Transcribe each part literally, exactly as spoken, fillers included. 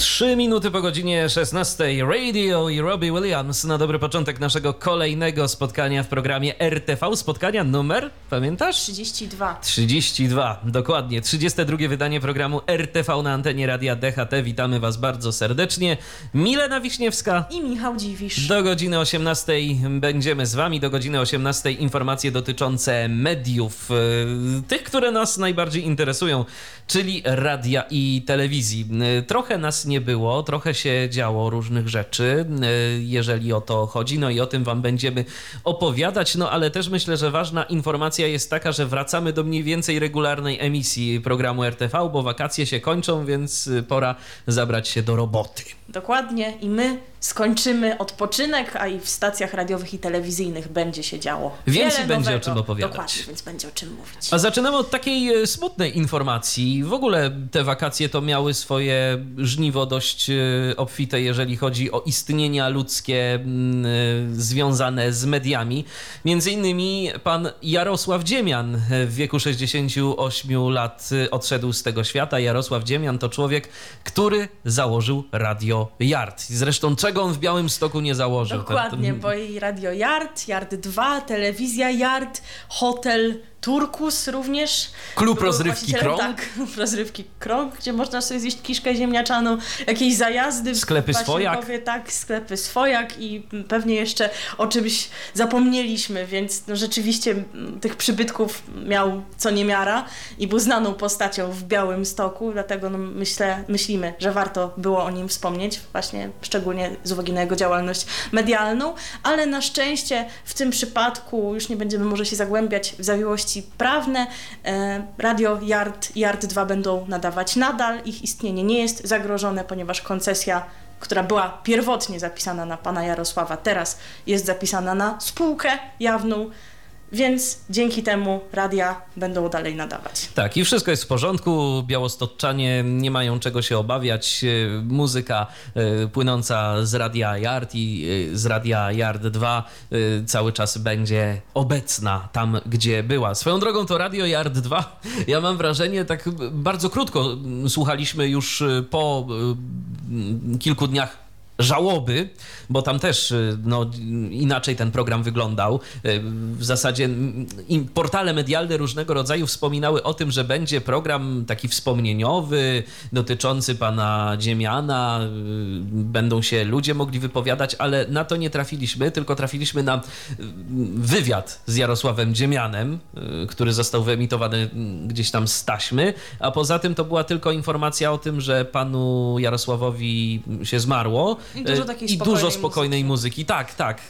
Trzy minuty po godzinie szesnastej. Radio i Robbie Williams na dobry początek naszego kolejnego spotkania w programie R T V. Spotkania numer, pamiętasz? trzydzieści dwa. trzydzieści dwa, dokładnie. trzydzieste drugie wydanie programu R T V na antenie radia D H T. Witamy Was bardzo serdecznie. Milena Wiśniewska i Michał Dziwisz. Do godziny osiemnastej będziemy z Wami. Do godziny osiemnastej informacje dotyczące mediów, tych, które nas najbardziej interesują, czyli radia i telewizji. Trochę nas nie było, trochę się działo różnych rzeczy, jeżeli o to chodzi, no i o tym Wam będziemy opowiadać, no ale też myślę, że ważna informacja jest taka, że wracamy do mniej więcej regularnej emisji programu R T V, bo wakacje się kończą, więc pora zabrać się do roboty. Dokładnie i my skończymy odpoczynek, a i w stacjach radiowych i telewizyjnych będzie się działo. Więc będzie nowego, o czym opowiadać. Dokładnie, więc będzie o czym mówić. A zaczynamy od takiej smutnej informacji. W ogóle te wakacje to miały swoje żniwo dość obfite, jeżeli chodzi o istnienia ludzkie związane z mediami. Między innymi pan Jarosław Dziemian w wieku sześćdziesięciu ośmiu lat odszedł z tego świata. Jarosław Dziemian to człowiek, który założył Radio Jard. Zresztą czego on w Białymstoku nie założył. Dokładnie, bo i Radio Jard, Jard dwa, Telewizja Jard, Hotel Turkus również. Klub Rozrywki Krąg. Tak, Klub Rozrywki Krąg, gdzie można sobie zjeść kiszkę ziemniaczaną, jakieś zajazdy. Sklepy Swojak. Tak, sklepy Swojak i pewnie jeszcze o czymś zapomnieliśmy, więc no rzeczywiście tych przybytków miał co niemiara i był znaną postacią w Białymstoku, dlatego no myślę, myślimy, że warto było o nim wspomnieć, właśnie szczególnie z uwagi na jego działalność medialną, ale na szczęście w tym przypadku już nie będziemy może się zagłębiać w zawiłości prawne. Radio Jard i Jard dwa będą nadawać nadal. Ich istnienie nie jest zagrożone, ponieważ koncesja, która była pierwotnie zapisana na pana Jarosława, teraz jest zapisana na spółkę jawną, więc dzięki temu radia będą dalej nadawać. Tak, i wszystko jest w porządku. Białostoczanie nie mają czego się obawiać. Muzyka płynąca z Radia Jard i z Radia Jard dwa cały czas będzie obecna tam, gdzie była. Swoją drogą to Radio Jard dwa. Ja mam wrażenie, tak bardzo krótko słuchaliśmy już po kilku dniach żałoby, bo tam też no, inaczej ten program wyglądał. W zasadzie portale medialne różnego rodzaju wspominały o tym, że będzie program taki wspomnieniowy, dotyczący pana Dziemiana. Będą się ludzie mogli wypowiadać, ale na to nie trafiliśmy, tylko trafiliśmy na wywiad z Jarosławem Dziemianem, który został wyemitowany gdzieś tam z taśmy, a poza tym to była tylko informacja o tym, że panu Jarosławowi się zmarło. I dużo takiej I spokojnej, dużo spokojnej muzyki. muzyki. Tak, tak.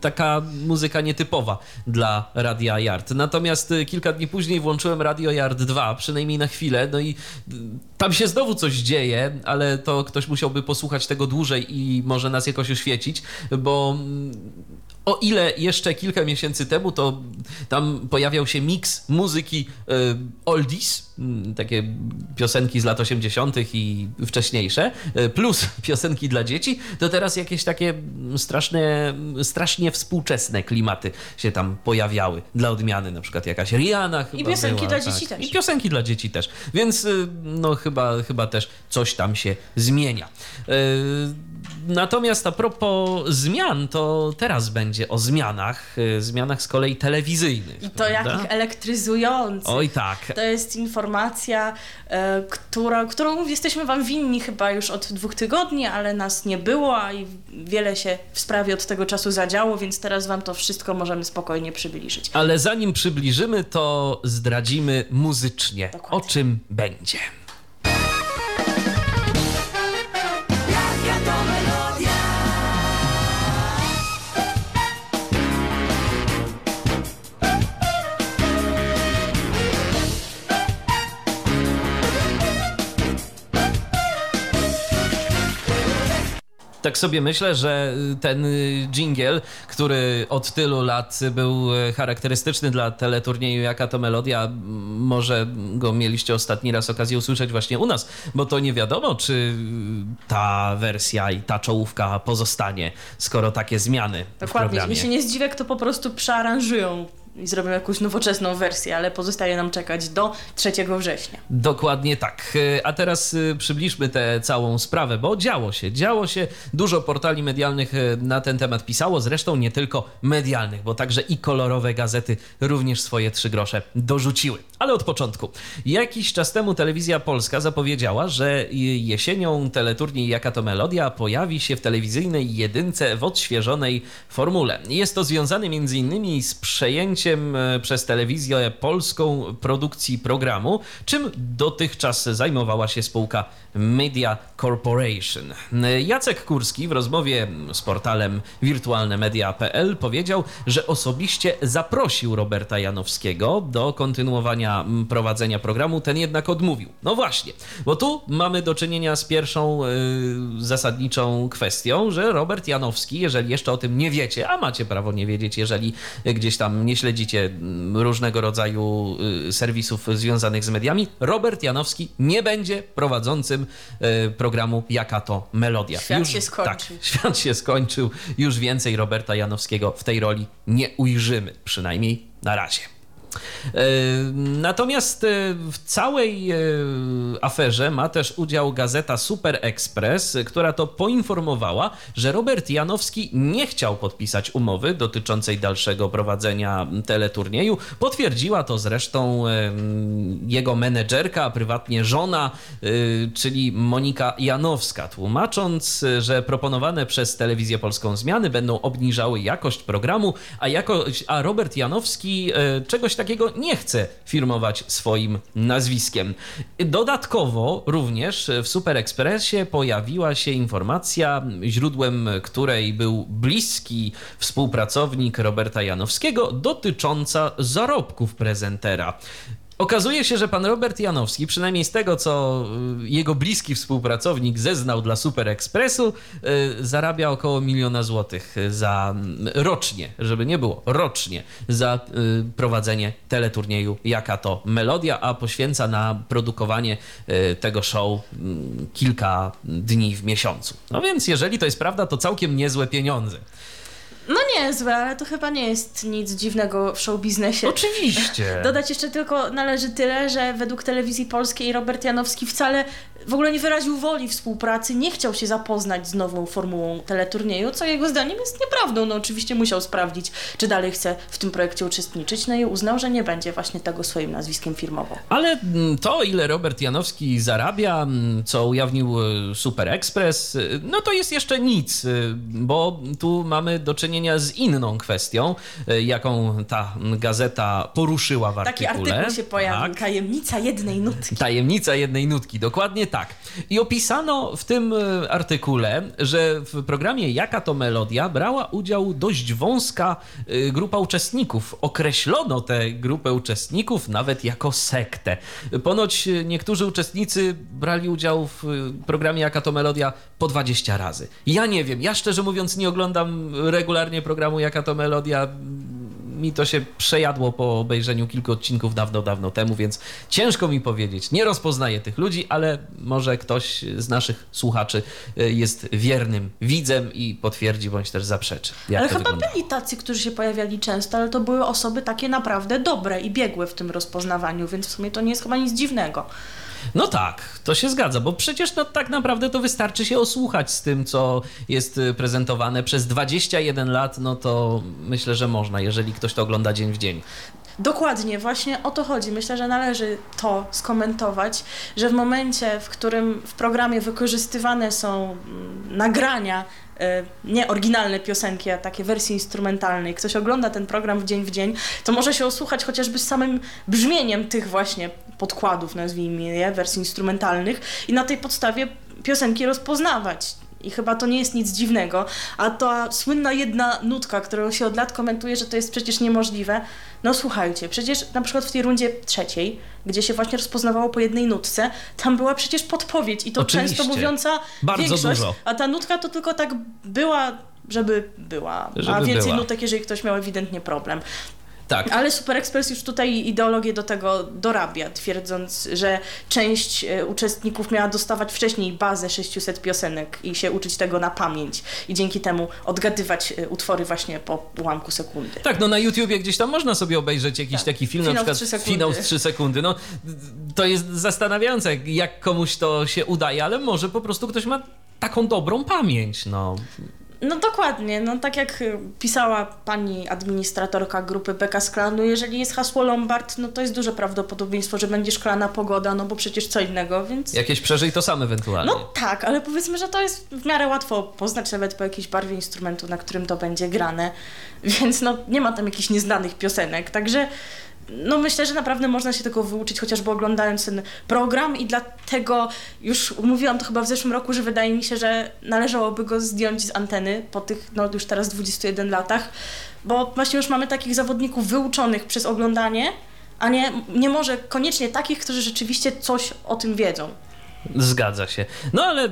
Taka muzyka nietypowa dla Radia Jard. Natomiast kilka dni później włączyłem Radio Jard dwa, przynajmniej na chwilę. No i tam się znowu coś dzieje, ale to ktoś musiałby posłuchać tego dłużej i może nas jakoś oświecić, bo o ile jeszcze kilka miesięcy temu, to tam pojawiał się miks muzyki oldies, takie piosenki z lat osiemdziesiątych i wcześniejsze, plus piosenki dla dzieci, to teraz jakieś takie straszne, strasznie współczesne klimaty się tam pojawiały. Dla odmiany na przykład jakaś Rihanna chyba. I piosenki była, dla dzieci tak. też. I piosenki dla dzieci też. Więc no chyba, chyba też coś tam się zmienia. Natomiast a propos zmian, to teraz będzie o zmianach, zmianach z kolei telewizyjnych. I to prawda? Jakich elektryzujących. Oj tak. To jest informacja, która, którą jesteśmy Wam winni chyba już od dwóch tygodni, ale nas nie było i wiele się w sprawie od tego czasu zadziało, więc teraz Wam to wszystko możemy spokojnie przybliżyć. Ale zanim przybliżymy, to zdradzimy muzycznie, dokładnie, o czym będzie. Tak sobie myślę, że ten dżingiel, który od tylu lat był charakterystyczny dla teleturnieju Jaka to Melodia, może go mieliście ostatni raz okazję usłyszeć właśnie u nas, bo to nie wiadomo, czy ta wersja i ta czołówka pozostanie, skoro takie zmiany Dokładnie. w programie. Ja się nie zdziwię, kto po prostu przearanżują i zrobią jakąś nowoczesną wersję, ale pozostaje nam czekać do trzeciego września. Dokładnie tak. A teraz przybliżmy tę całą sprawę, bo działo się, działo się. Dużo portali medialnych na ten temat pisało, zresztą nie tylko medialnych, bo także i kolorowe gazety również swoje trzy grosze dorzuciły. Ale od początku. Jakiś czas temu Telewizja Polska zapowiedziała, że jesienią teleturniej Jaka to Melodia pojawi się w telewizyjnej jedynce w odświeżonej formule. Jest to związane m.in. z przejęciem przez Telewizję Polską produkcji programu, czym dotychczas zajmowała się spółka Media Corporation. Jacek Kurski w rozmowie z portalem wirtualne media kropka pe el powiedział, że osobiście zaprosił Roberta Janowskiego do kontynuowania prowadzenia programu, ten jednak odmówił. No właśnie, bo tu mamy do czynienia z pierwszą yy, zasadniczą kwestią, że Robert Janowski, jeżeli jeszcze o tym nie wiecie, a macie prawo nie wiedzieć, jeżeli gdzieś tam nie śledzicie różnego rodzaju serwisów związanych z mediami, Robert Janowski nie będzie prowadzącym programu Jaka to Melodia. Świat już, się skończył. Tak, świat się skończył. Już więcej Roberta Janowskiego w tej roli nie ujrzymy. Przynajmniej na razie. Natomiast w całej aferze ma też udział gazeta Super Express, która to poinformowała, że Robert Janowski nie chciał podpisać umowy dotyczącej dalszego prowadzenia teleturnieju. Potwierdziła to zresztą jego menedżerka, a prywatnie żona, czyli Monika Janowska, tłumacząc, że proponowane przez Telewizję Polską zmiany będą obniżały jakość programu, a, jakoś, a Robert Janowski czegoś tak takiego nie chce firmować swoim nazwiskiem. Dodatkowo również w Super Expressie pojawiła się informacja, źródłem której był bliski współpracownik Roberta Janowskiego, dotycząca zarobków prezentera. Okazuje się, że pan Robert Janowski, przynajmniej z tego, co jego bliski współpracownik zeznał dla Super Expressu, zarabia około miliona złotych za rocznie, żeby nie było, rocznie za prowadzenie teleturnieju Jaka to Melodia, a poświęca na produkowanie tego show kilka dni w miesiącu. No więc jeżeli to jest prawda, to całkiem niezłe pieniądze. No niezłe, ale to chyba nie jest nic dziwnego w showbiznesie. Oczywiście. Dodać jeszcze tylko należy tyle, że według Telewizji Polskiej Robert Janowski wcale w ogóle nie wyraził woli współpracy, nie chciał się zapoznać z nową formułą teleturnieju, co jego zdaniem jest nieprawdą. No oczywiście musiał sprawdzić, czy dalej chce w tym projekcie uczestniczyć, no i uznał, że nie będzie właśnie tego swoim nazwiskiem firmował. Ale to, ile Robert Janowski zarabia, co ujawnił Super Express, no to jest jeszcze nic, bo tu mamy do czynienia z inną kwestią, jaką ta gazeta poruszyła w artykule. Taki artykuł się pojawił, tak. Tajemnica jednej nutki. Tajemnica jednej nutki, dokładnie tak. I opisano w tym artykule, że w programie Jaka to Melodia brała udział dość wąska grupa uczestników. Określono tę grupę uczestników nawet jako sektę. Ponoć niektórzy uczestnicy brali udział w programie Jaka to Melodia po dwadzieścia razy. Ja nie wiem, ja szczerze mówiąc nie oglądam regularnie programu Jaka to Melodia. Mi to się przejadło po obejrzeniu kilku odcinków dawno, dawno temu, więc ciężko mi powiedzieć. Nie rozpoznaję tych ludzi, ale może ktoś z naszych słuchaczy jest wiernym widzem i potwierdzi bądź też zaprzeczy. Ale chyba wyglądało. Byli tacy, którzy się pojawiali często, ale to były osoby takie naprawdę dobre i biegłe w tym rozpoznawaniu, więc w sumie to nie jest chyba nic dziwnego. No tak, to się zgadza, bo przecież no, tak naprawdę to wystarczy się osłuchać z tym, co jest prezentowane przez dwadzieścia jeden lat, no to myślę, że można, jeżeli ktoś to ogląda dzień w dzień. Dokładnie, właśnie o to chodzi. Myślę, że należy to skomentować, że w momencie, w którym w programie wykorzystywane są nagrania, nie oryginalne piosenki, a takie wersje instrumentalne, i ktoś ogląda ten program w dzień w dzień, to może się osłuchać chociażby z samym brzmieniem tych właśnie podkładów, nazwijmy je, wersji instrumentalnych, i na tej podstawie piosenki rozpoznawać. I chyba to nie jest nic dziwnego. A ta słynna jedna nutka, którą się od lat komentuje, że to jest przecież niemożliwe. No słuchajcie, przecież na przykład w tej rundzie trzeciej, gdzie się właśnie rozpoznawało po jednej nutce, tam była przecież podpowiedź i to oczywiście, często mówiąca bardzo większość, dużo. A ta nutka to tylko tak była, żeby była. Żeby a więcej była. Nutek, jeżeli ktoś miał ewidentnie problem. Tak. Ale Super Express już tutaj ideologię do tego dorabia, twierdząc, że część uczestników miała dostawać wcześniej bazę sześciuset piosenek i się uczyć tego na pamięć i dzięki temu odgadywać utwory właśnie po ułamku sekundy. Tak, no na YouTubie gdzieś tam można sobie obejrzeć jakiś tak. taki film, finał na przykład finał z trzy sekundy. No, to jest zastanawiające, jak komuś to się udaje, ale może po prostu ktoś ma taką dobrą pamięć, no... No dokładnie, no tak jak pisała pani administratorka grupy Beka Szklanu, jeżeli jest hasło Lombard, no to jest duże prawdopodobieństwo, że będzie szklana pogoda, no bo przecież co innego, więc... Jakieś przeżyj to same ewentualnie. No tak, ale powiedzmy, że to jest w miarę łatwo poznać nawet po jakiejś barwie instrumentu, na którym to będzie grane, więc no nie ma tam jakichś nieznanych piosenek, także... No myślę, że naprawdę można się tego wyuczyć, chociażby oglądając ten program i dlatego już mówiłam to chyba w zeszłym roku, że wydaje mi się, że należałoby go zdjąć z anteny po tych no już teraz dwudziestu jeden latach, bo właśnie już mamy takich zawodników wyuczonych przez oglądanie, a nie, nie może koniecznie takich, którzy rzeczywiście coś o tym wiedzą. Zgadza się. No ale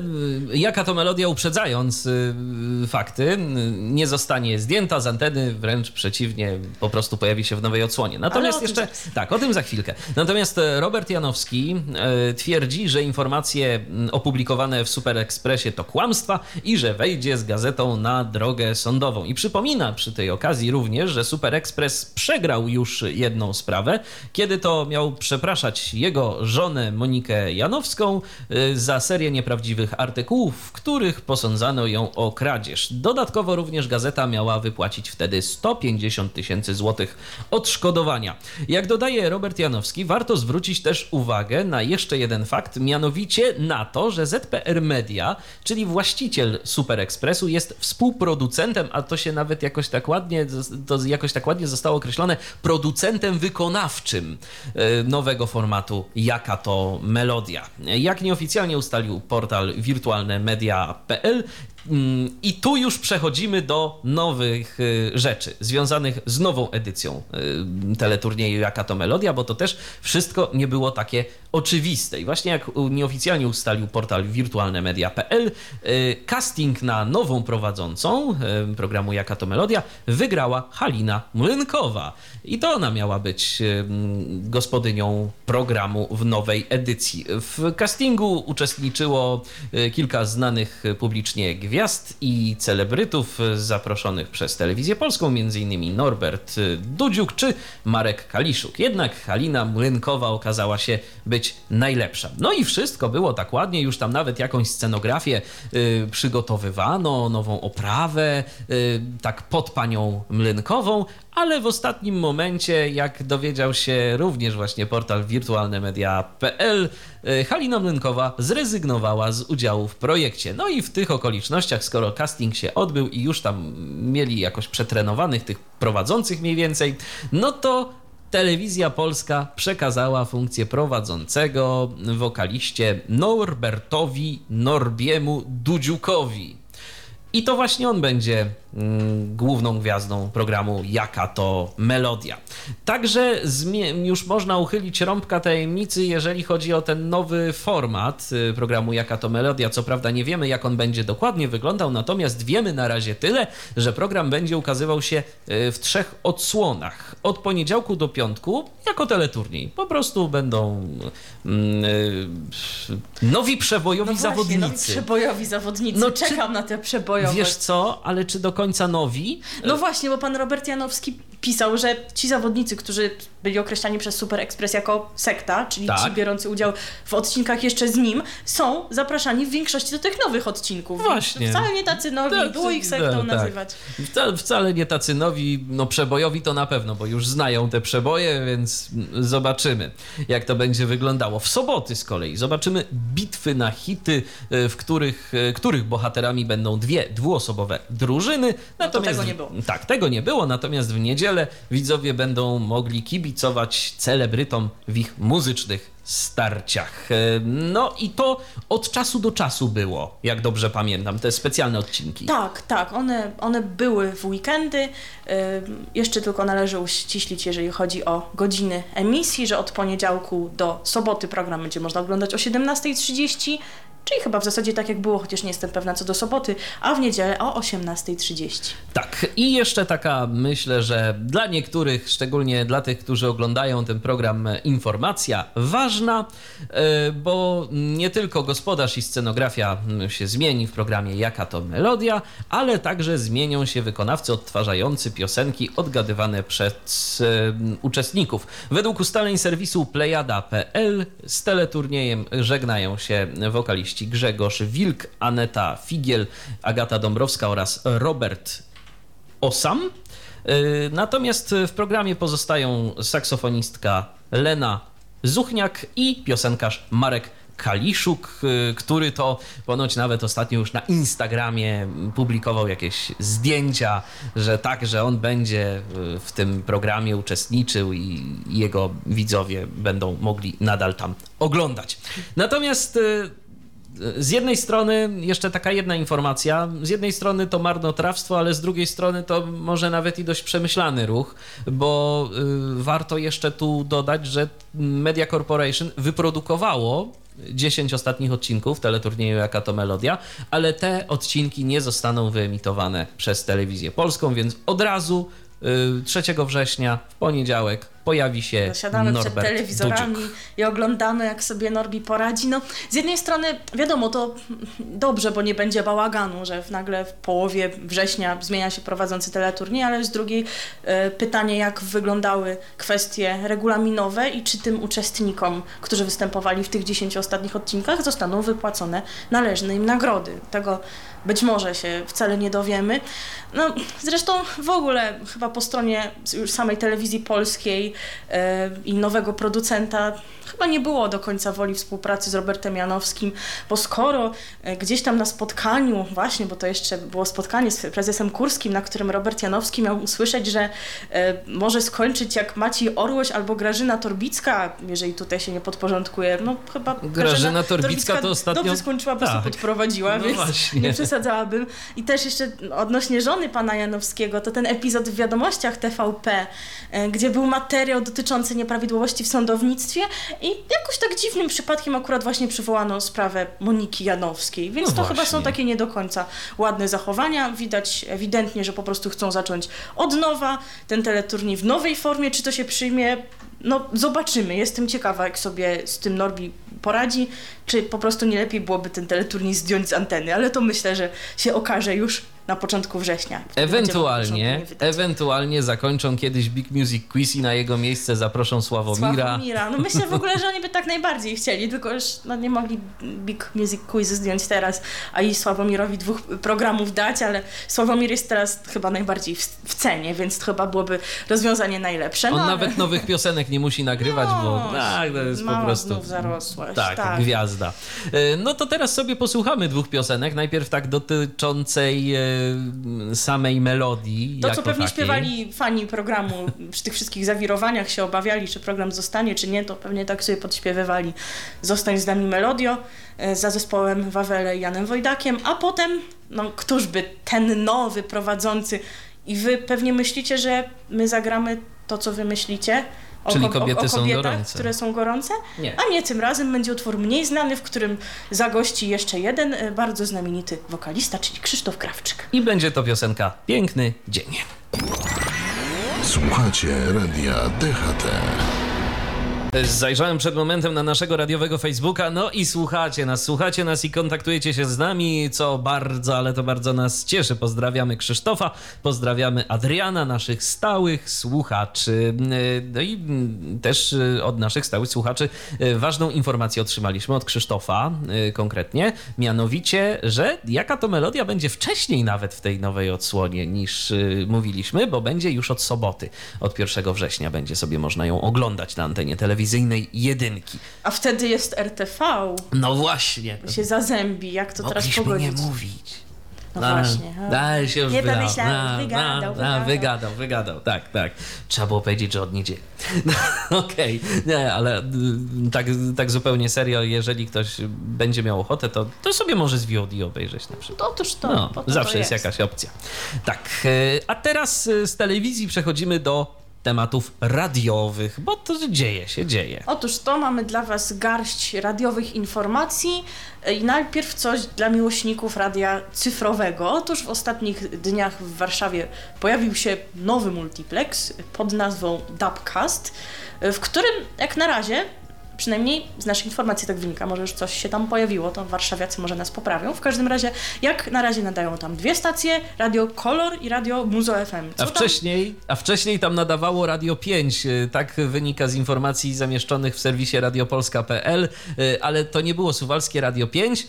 Jaka to Melodia, uprzedzając yy, fakty, nie zostanie zdjęta z anteny, wręcz przeciwnie, po prostu pojawi się w nowej odsłonie. Natomiast jeszcze... Tak, o tym za chwilkę. Natomiast Robert Janowski yy, twierdzi, że informacje opublikowane w Super Expressie to kłamstwa i że wejdzie z gazetą na drogę sądową. I przypomina przy tej okazji również, że Super Express przegrał już jedną sprawę, kiedy to miał przepraszać jego żonę Monikę Janowską za serię nieprawdziwych artykułów, w których posądzano ją o kradzież. Dodatkowo również gazeta miała wypłacić wtedy sto pięćdziesiąt tysięcy złotych odszkodowania. Jak dodaje Robert Janowski, warto zwrócić też uwagę na jeszcze jeden fakt, mianowicie na to, że Z P R Media, czyli właściciel Super Expressu, jest współproducentem, a to się nawet jakoś tak ładnie, to jakoś tak ładnie zostało określone, producentem wykonawczym nowego formatu Jaka to Melodia. Jak nieoficjalnie ustalił portal wirtualne media kropka pe el. I tu już przechodzimy do nowych rzeczy związanych z nową edycją teleturnieju Jaka to Melodia, bo to też wszystko nie było takie oczywiste. I właśnie jak nieoficjalnie ustalił portal wirtualne media kropka pe el, casting na nową prowadzącą programu Jaka to Melodia wygrała Halina Młynkowa. I to ona miała być gospodynią programu w nowej edycji. W castingu uczestniczyło kilka znanych publicznie gwiazd. Gwiazd i celebrytów zaproszonych przez Telewizję Polską, m.in. Norbert Dudziuk czy Marek Kaliszuk. Jednak Halina Młynkowa okazała się być najlepsza. No i wszystko było tak ładnie, już tam nawet jakąś scenografię y, przygotowywano, nową oprawę, y, tak pod panią Młynkową, ale w ostatnim momencie, jak dowiedział się również właśnie portal wirtualne media kropka pe el, Halina Młynkowa zrezygnowała z udziału w projekcie. No i w tych okolicznościach, skoro casting się odbył i już tam mieli jakoś przetrenowanych tych prowadzących mniej więcej, no to Telewizja Polska przekazała funkcję prowadzącego wokaliście Norbertowi Norbiemu Dudziukowi. I to właśnie on będzie mm, główną gwiazdą programu Jaka to Melodia. Także zmie- już można uchylić rąbka tajemnicy, jeżeli chodzi o ten nowy format programu Jaka to Melodia. Co prawda nie wiemy, jak on będzie dokładnie wyglądał, natomiast wiemy na razie tyle, że program będzie ukazywał się w trzech odsłonach. Od poniedziałku do piątku jako teleturniej. Po prostu będą mm, nowi przebojowi no właśnie, zawodnicy. Nowi przebojowi zawodnicy. No Czekam czy... na te przeboje. Wiesz co, ale czy do końca nowi? No właśnie, bo pan Robert Janowski pisał, że ci zawodnicy, którzy byli określani przez Super Express jako sekta, czyli tak. ci biorący udział w odcinkach jeszcze z nim, są zapraszani w większości do tych nowych odcinków. Właśnie. Wcale nie tacy nowi, tak, było ich sektą tak, nazywać. Tak. Wcale nie tacy nowi, no przebojowi to na pewno, bo już znają te przeboje, więc zobaczymy, jak to będzie wyglądało. W soboty z kolei zobaczymy bitwy na hity, w których, których bohaterami będą dwie dwuosobowe drużyny. Natomiast, no tego nie było. Tak, tego nie było, natomiast w niedzielę widzowie będą mogli kibicować celebrytom w ich muzycznych starciach. No i to od czasu do czasu było, jak dobrze pamiętam, te specjalne odcinki. Tak, tak, one, one były w weekendy. Jeszcze tylko należy uściślić, jeżeli chodzi o godziny emisji, że od poniedziałku do soboty program będzie można oglądać o siedemnasta trzydzieści, czyli chyba w zasadzie tak jak było, chociaż nie jestem pewna co do soboty, a w niedzielę o osiemnasta trzydzieści. Tak, i jeszcze taka, myślę, że dla niektórych, szczególnie dla tych, którzy oglądają ten program, informacja ważna, bo nie tylko gospodarz i scenografia się zmieni w programie Jaka to Melodia, ale także zmienią się wykonawcy odtwarzający piosenki odgadywane przez uczestników. Według ustaleń serwisu plejada kropka pe el z teleturniejem żegnają się wokaliści Grzegorz Wilk, Aneta Figiel, Agata Dąbrowska oraz Robert Osam. Natomiast w programie pozostają saksofonistka Lena Zuchniak i piosenkarz Marek Kaliszuk, który to ponoć nawet ostatnio już na Instagramie publikował jakieś zdjęcia, że tak, że on będzie w tym programie uczestniczył i jego widzowie będą mogli nadal tam oglądać. Natomiast z jednej strony jeszcze taka jedna informacja, z jednej strony to marnotrawstwo, ale z drugiej strony to może nawet i dość przemyślany ruch, bo y, warto jeszcze tu dodać, że Media Corporation wyprodukowało dziesięć ostatnich odcinków teleturnieju Jaka to Melodia, ale te odcinki nie zostaną wyemitowane przez Telewizję Polską, więc od razu trzeciego września, w poniedziałek, pojawi się Zasiadamy Norbert przed telewizorami Dudziuk. I oglądamy, jak sobie Norbi poradzi. No, z jednej strony, wiadomo, to dobrze, bo nie będzie bałaganu, że nagle w połowie września zmienia się prowadzący teleturniej, ale z drugiej e, pytanie, jak wyglądały kwestie regulaminowe i czy tym uczestnikom, którzy występowali w tych dziesięciu ostatnich odcinkach, zostaną wypłacone należne im nagrody. Tego być może się wcale nie dowiemy. No, zresztą w ogóle chyba po stronie już samej Telewizji Polskiej yy, i nowego producenta chyba nie było do końca woli współpracy z Robertem Janowskim, bo skoro yy, gdzieś tam na spotkaniu, właśnie, bo to jeszcze było spotkanie z prezesem Kurskim, na którym Robert Janowski miał usłyszeć, że yy, może skończyć jak Maciej Orłoś albo Grażyna Torbicka, jeżeli tutaj się nie podporządkuje, no chyba Grażyna, Grażyna Torbicka, Torbicka to ostatnio dobrze skończyła, po prostu podprowadziła, no więc właśnie. Nie przesadzałabym. I też jeszcze odnośnie żony pana Janowskiego, to ten epizod w Wiadomościach T V P, gdzie był materiał dotyczący nieprawidłowości w sądownictwie i jakoś tak dziwnym przypadkiem akurat właśnie przywołano sprawę Moniki Janowskiej, więc no to właśnie. Chyba są takie nie do końca ładne zachowania. Widać ewidentnie, że po prostu chcą zacząć od nowa ten teleturniej w nowej formie, czy to się przyjmie. No zobaczymy, jestem ciekawa, jak sobie z tym Norbi poradzi, czy po prostu nie lepiej byłoby ten teleturniej zdjąć z anteny, ale to myślę, że się okaże już na początku września. Ewentualnie, ewentualnie zakończą kiedyś Big Music Quiz i na jego miejsce zaproszą Sławomira. Sławomira. No myślę w ogóle, że oni by tak najbardziej chcieli, tylko już no, nie mogli Big Music Quiz zdjąć teraz, a i Sławomirowi dwóch programów dać, ale Sławomir jest teraz chyba najbardziej w, w cenie, więc to chyba byłoby rozwiązanie najlepsze. No, On ale... nawet nowych piosenek nie musi nagrywać, no, bo tak, to jest po prostu zarosłaś. Tak, tak, gwiazda. No to teraz sobie posłuchamy dwóch piosenek. Najpierw tak dotyczącej samej melodii. To, co pewnie takiej. Śpiewali fani programu, przy tych wszystkich zawirowaniach się obawiali, czy program zostanie, czy nie, to pewnie tak sobie podśpiewywali. Zostań z nami melodio, za zespołem Wawele i Janem Wojdakiem, a potem, no któż by ten nowy prowadzący, i wy pewnie myślicie, że my zagramy to, co wy myślicie, O, Czyli kobiety o, o kobietach, są gorące. które są gorące, nie. A nie, tym razem będzie utwór mniej znany, w którym zagości jeszcze jeden bardzo znamienity wokalista, czyli Krzysztof Krawczyk. I będzie to piosenka Piękny Dzień. Słuchacie radia D H T. Zajrzałem przed momentem na naszego radiowego Facebooka, no i słuchacie nas, słuchacie nas i kontaktujecie się z nami, co bardzo, ale to bardzo nas cieszy. Pozdrawiamy Krzysztofa, pozdrawiamy Adriana, naszych stałych słuchaczy. No i też od naszych stałych słuchaczy ważną informację otrzymaliśmy od Krzysztofa konkretnie, mianowicie, że Jaka to Melodia będzie wcześniej nawet w tej nowej odsłonie niż mówiliśmy, bo będzie już od soboty, od pierwszego września będzie sobie można ją oglądać na antenie telewizji. telewizyjnej jedynki. A wtedy jest R T V. No właśnie. Się zazębi, jak to teraz pogodzić. Mogliśmy nie mówić. No na, właśnie. Dalej się już nie wygadał. Pomyślałem, wygadał, na, wygadał. Na, wygadał, wygadał, tak, tak. Trzeba było powiedzieć, że od niedzieli. No, okej, okay. Nie, ale tak, tak zupełnie serio, jeżeli ktoś będzie miał ochotę, to, to sobie może z V O D obejrzeć na przykład. Otóż to. No, to zawsze to jest jakaś opcja. Tak, a teraz z telewizji przechodzimy do tematów radiowych, bo to dzieje się, dzieje. Otóż to mamy dla Was garść radiowych informacji i najpierw coś dla miłośników radia cyfrowego. Otóż w ostatnich dniach w Warszawie pojawił się nowy multiplex pod nazwą Dubcast, w którym jak na razie, przynajmniej z naszych informacji tak wynika, może już coś się tam pojawiło, to warszawiacy może nas poprawią. W każdym razie, jak na razie nadają tam dwie stacje, Radio Kolor i Radio Muzo F M. A wcześniej, a wcześniej tam nadawało Radio pięć, tak wynika z informacji zamieszczonych w serwisie radio polska kropka p l, ale to nie było suwalskie Radio pięć,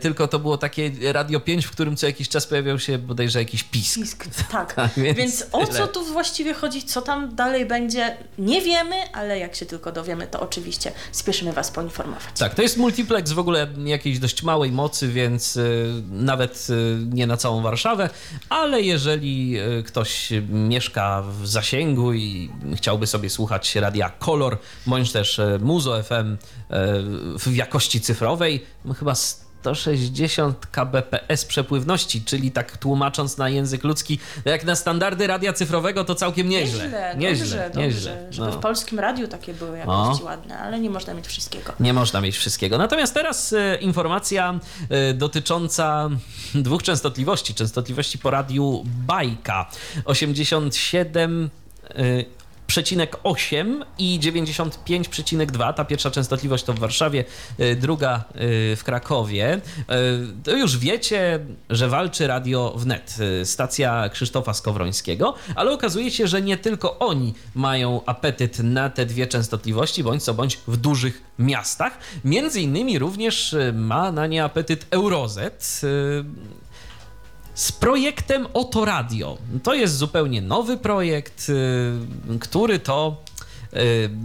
tylko to było takie Radio pięć, w którym co jakiś czas pojawiał się bodajże jakiś pisk. Pisk, tak. więc, więc o co tu właściwie chodzi, co tam dalej będzie, nie wiemy, ale jak się tylko dowiemy, to oczywiście spieszymy Was poinformować. Tak, to jest multiplex w ogóle jakiejś dość małej mocy, więc y, nawet y, nie na całą Warszawę, ale jeżeli y, ktoś mieszka w zasięgu i chciałby sobie słuchać radia Kolor, bądź też y, Muzo F M y, w jakości cyfrowej, chyba sto sześćdziesiąt kilobitów per sekundę przepływności, czyli tak tłumacząc na język ludzki, jak na standardy radia cyfrowego, to całkiem nieźle. Nieźle, nieźle, dobrze, nieźle, dobrze. Żeby no. w polskim radiu takie były jakości o. ładne, ale nie można mieć wszystkiego. Nie można mieć wszystkiego. Natomiast teraz e, informacja e, dotycząca dwóch częstotliwości. Częstotliwości po radiu Bajka. osiemdziesiąt siedem... E, przecinek osiem i dziewięćdziesiąt pięć przecinek dwa. Ta pierwsza częstotliwość to w Warszawie, druga w Krakowie. To już wiecie, że walczy Radio Wnet, stacja Krzysztofa Skowrońskiego, ale okazuje się, że nie tylko oni mają apetyt na te dwie częstotliwości, bądź co bądź w dużych miastach. Między innymi również ma na nie apetyt Eurozet, z projektem Oto Radio. To jest zupełnie nowy projekt, który to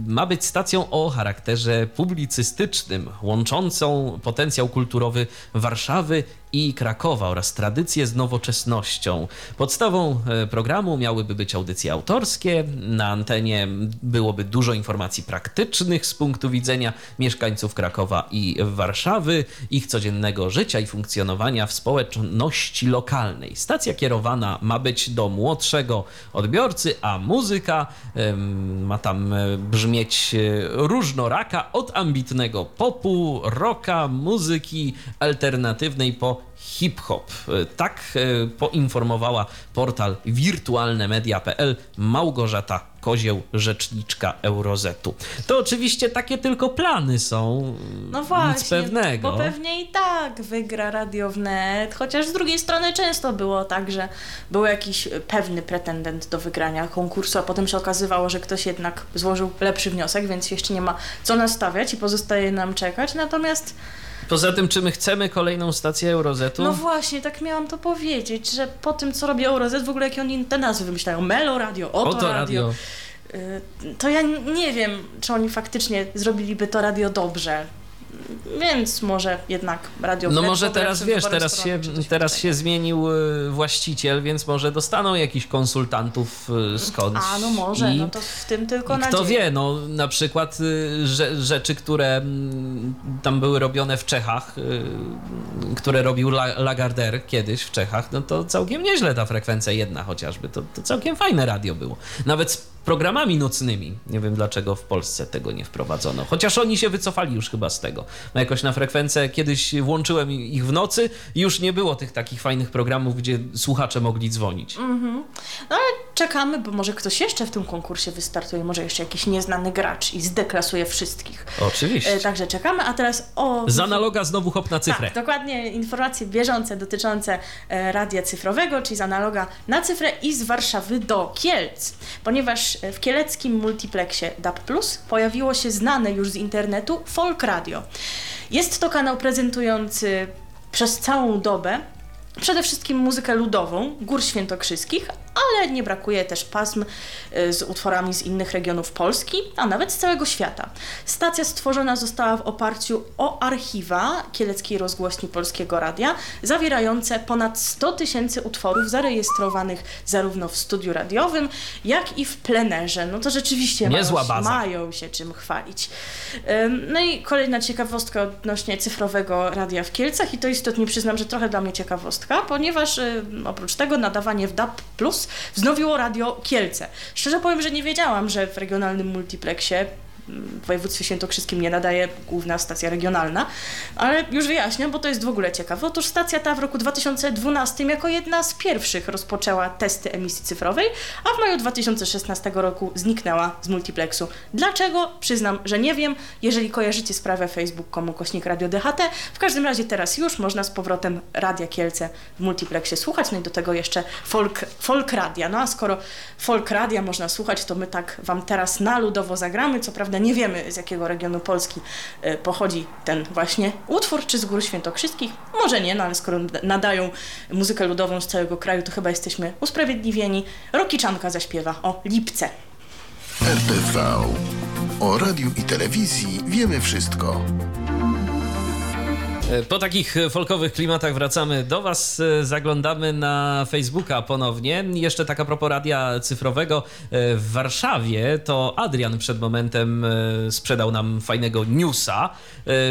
ma być stacją o charakterze publicystycznym, łączącą potencjał kulturowy Warszawy i Krakowa oraz tradycje z nowoczesnością. Podstawą programu miałyby być audycje autorskie, na antenie byłoby dużo informacji praktycznych z punktu widzenia mieszkańców Krakowa i Warszawy, ich codziennego życia i funkcjonowania w społeczności lokalnej. Stacja kierowana ma być do młodszego odbiorcy, a muzyka ym, ma tam brzmieć różnoraka, od ambitnego popu, rocka, muzyki alternatywnej po hip-hop. Tak poinformowała portal wirtualne media kropka p l Małgorzata Kozieł, rzeczniczka Eurozetu. To oczywiście takie tylko plany są. No właśnie, nic pewnego. Bo pewnie i tak wygra Radio Wnet, chociaż z drugiej strony często było tak, że był jakiś pewny pretendent do wygrania konkursu, a potem się okazywało, że ktoś jednak złożył lepszy wniosek, więc jeszcze nie ma co nastawiać i pozostaje nam czekać. Natomiast poza tym, czy my chcemy kolejną stację Eurozetu? No właśnie, tak miałam to powiedzieć, że po tym, co robi Eurozet, w ogóle jakie oni te nazwy wymyślają, Melo Radio, Oto, Oto Radio, radio. Y, to ja nie wiem, czy oni faktycznie zrobiliby to radio dobrze. Więc może jednak radio... No może teraz, wiesz, teraz się, teraz się zmienił właściciel, więc może dostaną jakichś konsultantów skądś. A, no może, I, no to w tym tylko nadzieja. Kto wie, no na przykład że, rzeczy, które tam były robione w Czechach, które robił Lagarder kiedyś w Czechach, no to całkiem nieźle ta frekwencja jedna chociażby. To, to całkiem fajne radio było. Nawet programami nocnymi. Nie wiem, dlaczego w Polsce tego nie wprowadzono. Chociaż oni się wycofali już chyba z tego. No jakoś na frekwencję kiedyś włączyłem ich w nocy i już nie było tych takich fajnych programów, gdzie słuchacze mogli dzwonić. Mm-hmm. No ale czekamy, bo może ktoś jeszcze w tym konkursie wystartuje, może jeszcze jakiś nieznany gracz i zdeklasuje wszystkich. Oczywiście. E, także czekamy, a teraz o... Z analoga znowu hop na cyfrę. Tak, dokładnie. Informacje bieżące dotyczące e, radia cyfrowego, czyli z analoga na cyfrę i z Warszawy do Kielc. Ponieważ w kieleckim multiplexie D A B plus, pojawiło się znane już z internetu Folk Radio. Jest to kanał prezentujący przez całą dobę przede wszystkim muzykę ludową Gór Świętokrzyskich, ale nie brakuje też pasm z utworami z innych regionów Polski, a nawet z całego świata. Stacja stworzona została w oparciu o archiwa Kieleckiej Rozgłośni Polskiego Radia, zawierające ponad sto tysięcy utworów zarejestrowanych zarówno w studiu radiowym, jak i w plenerze. No to rzeczywiście mają, mają się czym chwalić. No i kolejna ciekawostka odnośnie cyfrowego radia w Kielcach, i to istotnie przyznam, że trochę dla mnie ciekawostka, ponieważ y, oprócz tego nadawanie w D A B plus wznowiło Radio Kielce. Szczerze powiem, że nie wiedziałam, że w regionalnym multiplexie w województwie świętokrzyskim nie nadaje główna stacja regionalna, ale już wyjaśniam, bo to jest w ogóle ciekawe. Otóż stacja ta w roku dwa tysiące dwunastym jako jedna z pierwszych rozpoczęła testy emisji cyfrowej, a w maju dwa tysiące szesnastego roku zniknęła z multiplexu. Dlaczego? Przyznam, że nie wiem. Jeżeli kojarzycie sprawę facebook kropka com ukośnik radio D H T, w każdym razie teraz już można z powrotem Radia Kielce w multiplexie słuchać, no i do tego jeszcze folk, folk radia. No a skoro folk radia można słuchać, to my tak wam teraz na ludowo zagramy, co prawda nie wiemy, z jakiego regionu Polski pochodzi ten właśnie utwór, czy z Gór Świętokrzyskich. Może nie, no ale skoro nadają muzykę ludową z całego kraju, to chyba jesteśmy usprawiedliwieni. Rokiczanka zaśpiewa o Lipce. R T V. O radiu i telewizji wiemy wszystko. Po takich folkowych klimatach wracamy do Was, zaglądamy na Facebooka ponownie. Jeszcze tak a propos radia cyfrowego w Warszawie, to Adrian przed momentem sprzedał nam fajnego newsa.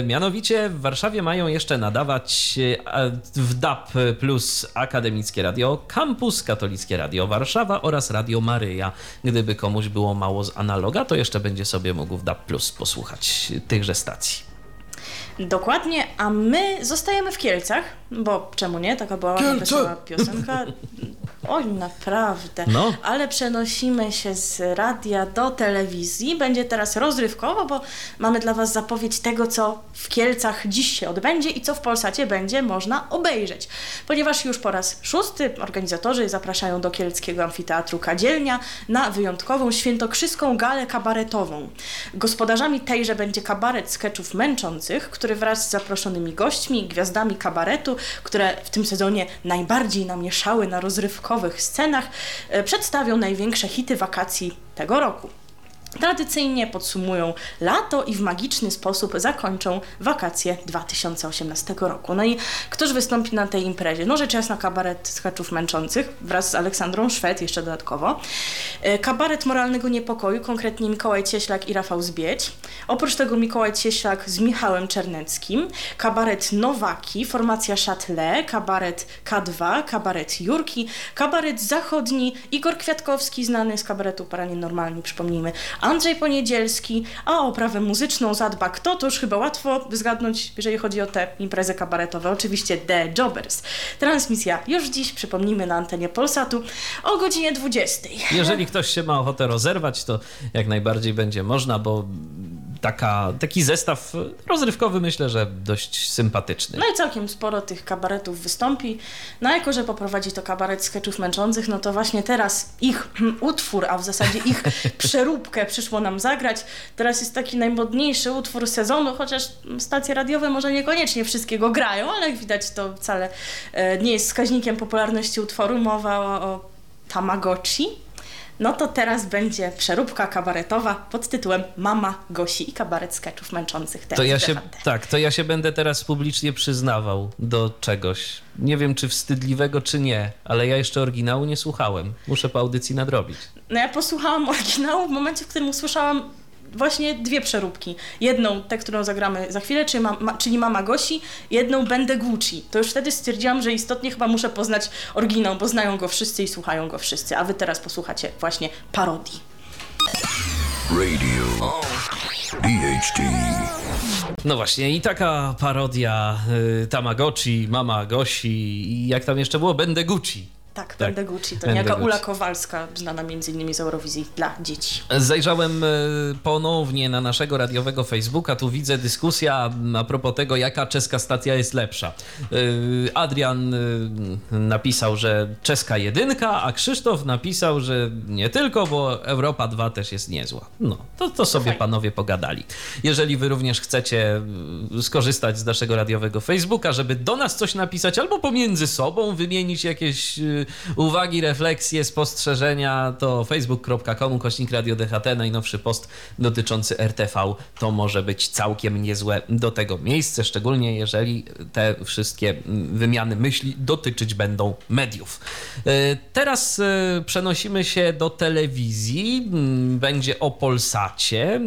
Mianowicie w Warszawie mają jeszcze nadawać w D A B plus Akademickie Radio Campus, Katolickie Radio Warszawa oraz Radio Maryja. Gdyby komuś było mało z analoga, to jeszcze będzie sobie mógł w D A B plus posłuchać tychże stacji. Dokładnie, a my zostajemy w Kielcach, bo czemu nie? Taka była ładna, wesoła piosenka. Oj, naprawdę. No. Ale przenosimy się z radia do telewizji. Będzie teraz rozrywkowo, bo mamy dla Was zapowiedź tego, co w Kielcach dziś się odbędzie i co w Polsacie będzie można obejrzeć. Ponieważ już po raz szósty organizatorzy zapraszają do Kielckiego Amfiteatru Kadzielnia na wyjątkową świętokrzyską galę kabaretową. Gospodarzami tejże będzie Kabaret Skeczów Męczących, który wraz z zaproszonymi gośćmi, gwiazdami kabaretu, które w tym sezonie najbardziej namieszały na rozrywkowo scenach, przedstawią największe hity wakacji tego roku. Tradycyjnie podsumują lato i w magiczny sposób zakończą wakacje dwa tysiące osiemnastego roku. No i ktoż wystąpi na tej imprezie? No rzecz jasna Kabaret Skeczów Męczących wraz z Aleksandrą Szwed jeszcze dodatkowo. Kabaret Moralnego Niepokoju, konkretnie Mikołaj Cieślak i Rafał Zbieć. Oprócz tego Mikołaj Cieślak z Michałem Czerneckim. Kabaret Nowaki, formacja Châtelet, Kabaret K dwa, Kabaret Jurki, Kabaret Zachodni, Igor Kwiatkowski, znany z kabaretu Paranie Normalni, przypomnijmy, Andrzej Poniedzielski, a o oprawę muzyczną zadba kto, to już chyba łatwo zgadnąć, jeżeli chodzi o te imprezy kabaretowe. Oczywiście The Jobbers. Transmisja już dziś, przypomnijmy, na antenie Polsatu o godzinie dwudziestej. Jeżeli ktoś się ma ochotę rozerwać, to jak najbardziej będzie można, bo taka, taki zestaw rozrywkowy myślę, że dość sympatyczny. No i całkiem sporo tych kabaretów wystąpi. No a jako że poprowadzi to Kabaret Skeczów Męczących, no to właśnie teraz ich utwór, a w zasadzie ich przeróbkę przyszło nam zagrać. Teraz jest taki najmodniejszy utwór sezonu, chociaż stacje radiowe może niekoniecznie wszystkiego grają, ale jak widać to wcale nie jest wskaźnikiem popularności utworu. Mowa o, o Tamagotchi. No to teraz będzie przeróbka kabaretowa pod tytułem Mama Gosi i Kabaret Skeczów Męczących. To ja się, tak, to ja się będę teraz publicznie przyznawał do czegoś. Nie wiem, czy wstydliwego, czy nie, ale ja jeszcze oryginału nie słuchałem. Muszę po audycji nadrobić. No ja posłuchałam oryginału w momencie, w którym usłyszałam właśnie dwie przeróbki. Jedną, tę, którą zagramy za chwilę, czyli, ma, czyli Mama Gosi, jedną Będę Gucci. To już wtedy stwierdziłam, że istotnie chyba muszę poznać oryginał, bo znają go wszyscy i słuchają go wszyscy. A wy teraz posłuchacie właśnie parodii. Radio D H T. No właśnie, i taka parodia y, Tamagotchi, Mama Gosi i jak tam jeszcze było, Będę Gucci. Tak, tak, Będę Gucci. To niejaka Ula Kowalska, znana m.in. z Eurowizji dla dzieci. Zajrzałem ponownie na naszego radiowego Facebooka. Tu widzę dyskusja a propos tego, jaka czeska stacja jest lepsza. Adrian napisał, że czeska jedynka, a Krzysztof napisał, że nie tylko, bo Europa dwa też jest niezła. No, to, to sobie okay. Panowie pogadali. Jeżeli wy również chcecie skorzystać z naszego radiowego Facebooka, żeby do nas coś napisać albo pomiędzy sobą wymienić jakieś uwagi, refleksje, spostrzeżenia, to facebook kropka com kośnik Radio D H T. Najnowszy post dotyczący R T V to może być całkiem niezłe do tego miejsce, szczególnie jeżeli te wszystkie wymiany myśli dotyczyć będą mediów. Teraz przenosimy się do telewizji. Będzie o Polsacie,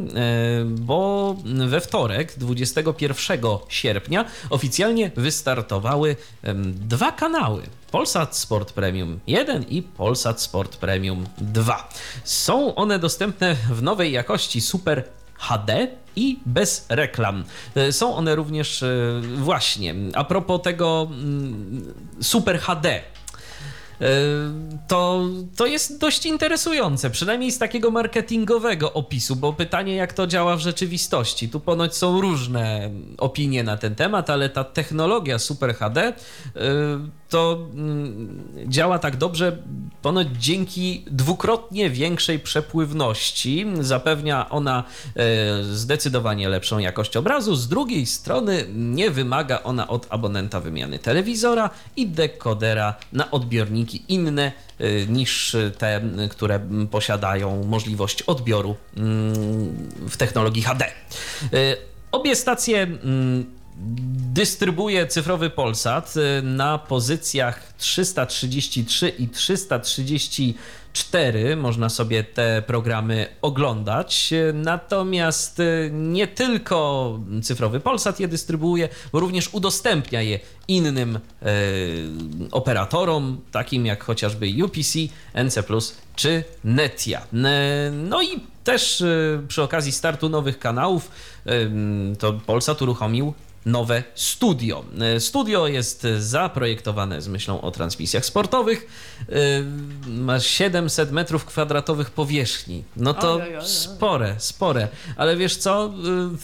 bo we wtorek, dwudziestego pierwszego sierpnia, oficjalnie wystartowały dwa kanały. Polsat Sport Premium jeden i Polsat Sport Premium dwa. Są one dostępne w nowej jakości Super H D i bez reklam. Są one również właśnie, a propos tego Super H D, To, to jest dość interesujące, przynajmniej z takiego marketingowego opisu, bo pytanie, jak to działa w rzeczywistości. Tu ponoć są różne opinie na ten temat, ale ta technologia Super H D to działa tak dobrze ponoć dzięki dwukrotnie większej przepływności. Zapewnia ona zdecydowanie lepszą jakość obrazu. Z drugiej strony nie wymaga ona od abonenta wymiany telewizora i dekodera na odbiorniki inne niż te, które posiadają możliwość odbioru w technologii H D. Obie stacje dystrybuuje cyfrowy Polsat na pozycjach trzysta trzydzieści trzy i trzysta trzydzieści cztery. Można sobie te programy oglądać, natomiast nie tylko cyfrowy Polsat je dystrybuuje, bo również udostępnia je innym e, operatorom, takim jak chociażby U P C, N C plus, czy Netia. E, no i też e, przy okazji startu nowych kanałów e, to Polsat uruchomił nowe studio. Studio jest zaprojektowane z myślą o transmisjach sportowych. Ma siedemset metrów kwadratowych powierzchni. No to oj, oj, oj. spore, spore. Ale wiesz co?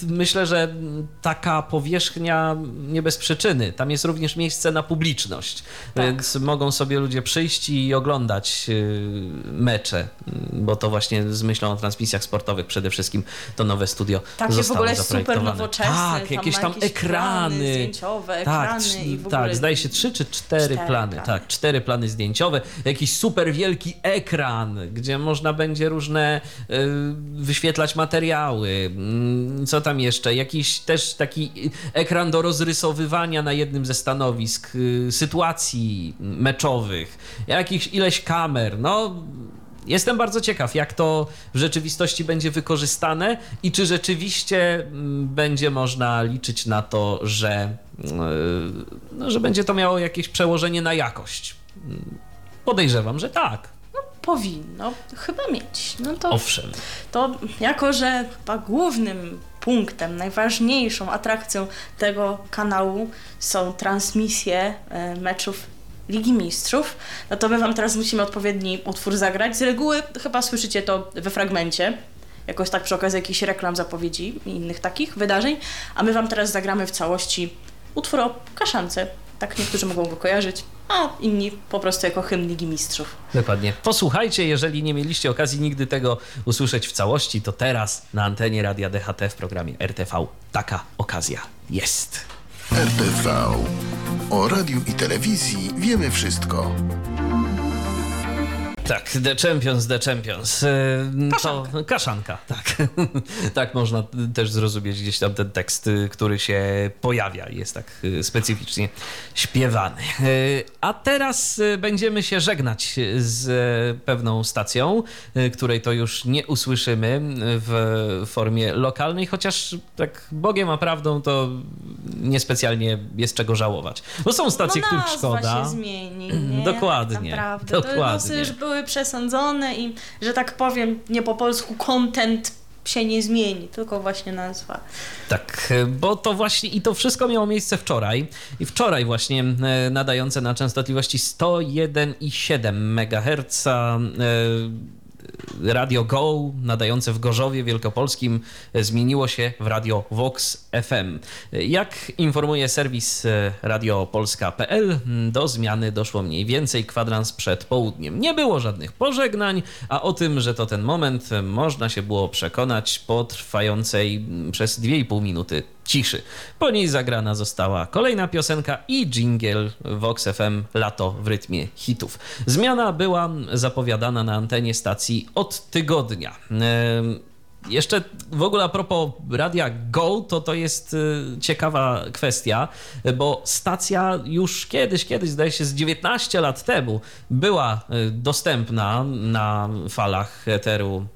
Myślę, że taka powierzchnia nie bez przyczyny. Tam jest również miejsce na publiczność. Tak. Więc mogą sobie ludzie przyjść i oglądać mecze. Bo to właśnie z myślą o transmisjach sportowych przede wszystkim to nowe studio tak, zostało w ogóle zaprojektowane. Super nowoczesne. Tak, jakieś tam jakieś ekrany. Plany zdjęciowe, ekrany tak, i w ogóle... Tak, zdaje się trzy czy cztery, cztery plany. Plany. Tak, cztery plany zdjęciowe. Jakiś super wielki ekran, gdzie można będzie różne y, wyświetlać materiały. Co tam jeszcze? Jakiś też taki ekran do rozrysowywania na jednym ze stanowisk y, sytuacji meczowych. Jakichś ileś kamer, no... Jestem bardzo ciekaw, jak to w rzeczywistości będzie wykorzystane i czy rzeczywiście będzie można liczyć na to, że, no, że będzie to miało jakieś przełożenie na jakość. Podejrzewam, że tak. No powinno chyba mieć. No to, owszem. To jako, że chyba głównym punktem, najważniejszą atrakcją tego kanału są transmisje meczów Ligi Mistrzów, no to my wam teraz musimy odpowiedni utwór zagrać. Z reguły chyba słyszycie to we fragmencie, jakoś tak przy okazji jakichś reklam, zapowiedzi i innych takich wydarzeń, a my wam teraz zagramy w całości utwór o kaszance. Tak, niektórzy mogą go kojarzyć, a inni po prostu jako hymn Ligi Mistrzów. Dokładnie. Posłuchajcie, jeżeli nie mieliście okazji nigdy tego usłyszeć w całości, to teraz na antenie Radia D H T w programie R T V taka okazja jest. R T V. O radiu i telewizji wiemy wszystko. Tak, The Champions, The Champions. To kaszanka. Kaszanka, tak. Tak można też zrozumieć gdzieś tam ten tekst, który się pojawia. Jest tak specyficznie śpiewany. A teraz będziemy się żegnać z pewną stacją, której to już nie usłyszymy w formie lokalnej, chociaż tak Bogiem a prawdą to niespecjalnie jest czego żałować. Bo są stacje, no których szkoda. Nazwa się zmieni, nie? Dokładnie. Naprawdę. Dokładnie. Były przesądzone i, że tak powiem, nie po polsku content się nie zmieni, tylko właśnie nazwa. Tak, bo to właśnie i to wszystko miało miejsce wczoraj. I wczoraj właśnie nadające na częstotliwości sto jeden przecinek siedem megaherca Radio Go, nadające w Gorzowie Wielkopolskim, zmieniło się w Radio Vox F M. Jak informuje serwis radio polska kropka p l, do zmiany doszło mniej więcej kwadrans przed południem. Nie było żadnych pożegnań, a o tym, że to ten moment, można się było przekonać po trwającej przez dwie i pół minuty ciszy. Po niej zagrana została kolejna piosenka i dżingiel Vox F M Lato w rytmie hitów. Zmiana była zapowiadana na antenie stacji od tygodnia. Jeszcze w ogóle a propos Radia Go, to to jest ciekawa kwestia, bo stacja już kiedyś, kiedyś zdaje się z dziewiętnaście lat temu była dostępna na falach eteru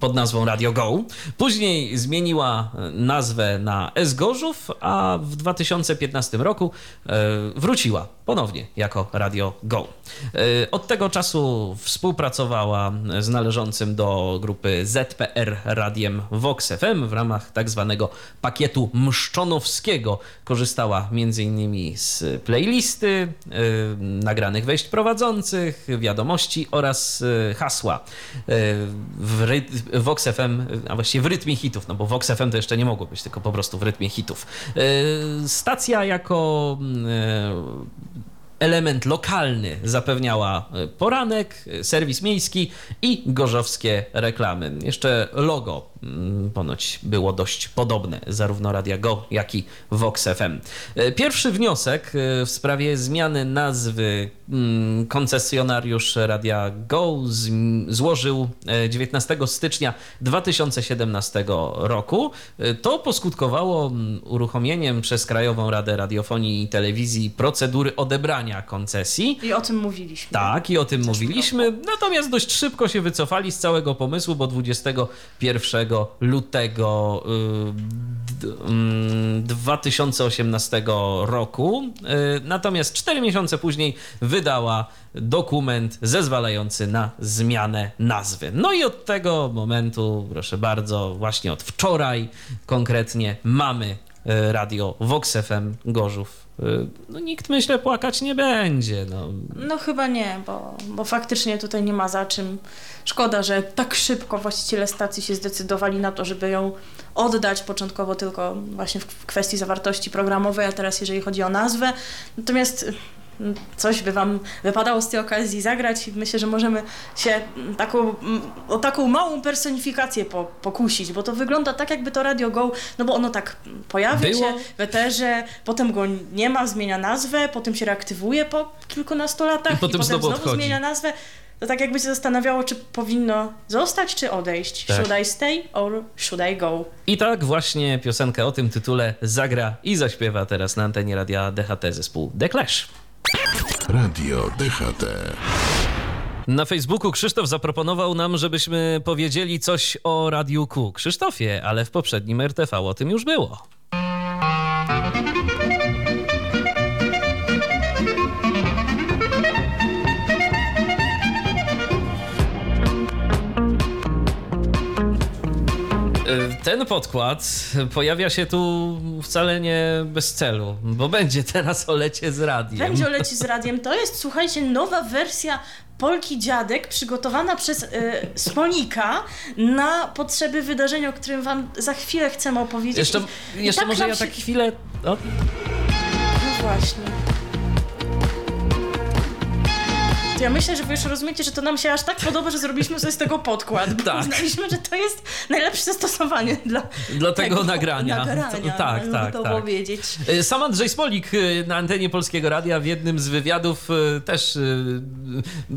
pod nazwą Radio Go. Później zmieniła nazwę na S Gorzów, a w dwa tysiące piętnastym roku wróciła ponownie jako Radio Go. Od tego czasu współpracowała z należącym do grupy Z P Radiem Vox F M w ramach tak zwanego pakietu mszczonowskiego. Korzystała m.in. z playlisty, yy, nagranych wejść prowadzących, wiadomości oraz yy, hasła yy, w ry- Vox F M, a właściwie w rytmie hitów, no bo Vox F M to jeszcze nie mogło być, tylko po prostu w rytmie hitów. Yy, stacja jako Yy, element lokalny zapewniała poranek, serwis miejski i gorzowskie reklamy. Jeszcze logo ponoć było dość podobne, zarówno Radia Go, jak i Vox F M. Pierwszy wniosek w sprawie zmiany nazwy koncesjonariusz Radia Go złożył dziewiętnastego stycznia dwa tysiące siedemnastego roku. To poskutkowało uruchomieniem przez Krajową Radę Radiofonii i Telewizji procedury odebrania koncesji. I o tym mówiliśmy. Tak, i o tym Coś mówiliśmy. Było. Natomiast dość szybko się wycofali z całego pomysłu, bo dwudziestego pierwszego lutego dwa tysiące osiemnastego roku. Natomiast cztery miesiące później wydała dokument zezwalający na zmianę nazwy. No i od tego momentu, proszę bardzo, właśnie od wczoraj konkretnie mamy Radio Vox F M Gorzów. No nikt, myślę, płakać nie będzie. No, no chyba nie, bo, bo faktycznie tutaj nie ma za czym. Szkoda, że tak szybko właściciele stacji się zdecydowali na to, żeby ją oddać, początkowo tylko właśnie w kwestii zawartości programowej, a teraz jeżeli chodzi o nazwę. Natomiast coś by wam wypadało z tej okazji zagrać i myślę, że możemy się taką, o taką małą personifikację po, pokusić, bo to wygląda tak, jakby to Radio Go, no bo ono tak pojawia Było. się w eterze, potem go nie ma, zmienia nazwę, potem się reaktywuje po kilkunastu latach i potem, i potem znowu, znowu zmienia nazwę. To tak jakby się zastanawiało, czy powinno zostać, czy odejść. Tak. Should I stay or should I go? I tak właśnie piosenkę o tym tytule zagra i zaśpiewa teraz na antenie Radia D H T zespół The Clash. Radio D H T. Na Facebooku Krzysztof zaproponował nam, żebyśmy powiedzieli coś o Radiu Q. Krzysztofie, ale w poprzednim R T V o tym już było. Ten podkład pojawia się tu wcale nie bez celu, bo będzie teraz o lecie z radiem. Będzie o lecie z radiem. To jest, słuchajcie, nowa wersja Polki Dziadek przygotowana przez y, Smonika na potrzeby wydarzenia, o którym wam za chwilę chcemy opowiedzieć. Jeszcze, I, jeszcze tak może ja się... tak chwilę... O. No właśnie. Ja myślę, że wy już rozumiecie, że to nam się aż tak podoba, że zrobiliśmy sobie z tego podkład, bo tak. Uznaliśmy, że to jest najlepsze zastosowanie dla, dla tego, tego nagrania. nagrania to, tak, tak, to tak. powiedzieć. Sam Andrzej Smolik na antenie Polskiego Radia w jednym z wywiadów też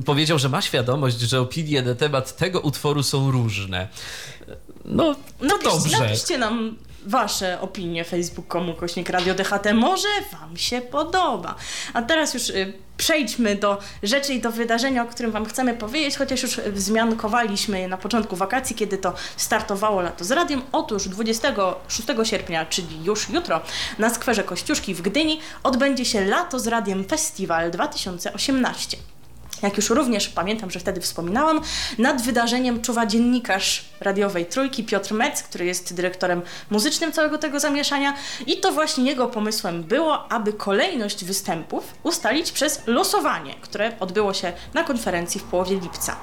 powiedział, że ma świadomość, że opinie na temat tego utworu są różne. No, no Napisz, dobrze. Napiszcie nam wasze opinie facebook kropka com ukośnik radio D H T. Może wam się podoba. A teraz już przejdźmy do rzeczy i do wydarzenia, o którym wam chcemy powiedzieć, chociaż już wzmiankowaliśmy na początku wakacji, kiedy to startowało Lato z Radiem. Otóż dwudziestego szóstego sierpnia, czyli już jutro, na skwerze Kościuszki w Gdyni odbędzie się Lato z Radiem Festiwal dwa tysiące osiemnasty. Jak już również pamiętam, że wtedy wspominałam, nad wydarzeniem czuwa dziennikarz radiowej Trójki Piotr Mec, który jest dyrektorem muzycznym całego tego zamieszania i to właśnie jego pomysłem było, aby kolejność występów ustalić przez losowanie, które odbyło się na konferencji w połowie lipca.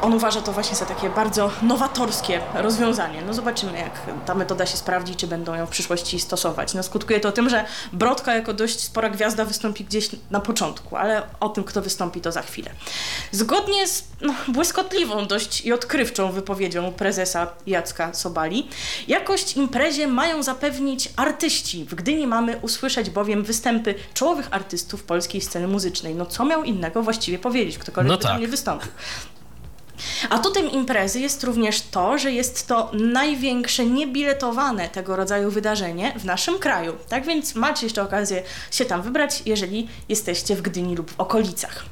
on uważa to właśnie za takie bardzo nowatorskie rozwiązanie. No zobaczymy, jak ta metoda się sprawdzi, czy będą ją w przyszłości stosować. No skutkuje to tym, że Brodka jako dość spora gwiazda wystąpi gdzieś na początku, ale o tym, kto wystąpi, to za chwilę. Zgodnie z no, błyskotliwą dość i odkrywczą wypowiedzią prezesa Jacka Sobali, jakość imprezie mają zapewnić artyści. W Gdyni mamy usłyszeć bowiem występy czołowych artystów polskiej sceny muzycznej. No co miał innego właściwie powiedzieć, ktokolwiek no by tam nie wystąpił. Atutem imprezy jest również to, że jest to największe niebiletowane tego rodzaju wydarzenie w naszym kraju. Tak więc macie jeszcze okazję się tam wybrać, jeżeli jesteście w Gdyni lub w okolicach.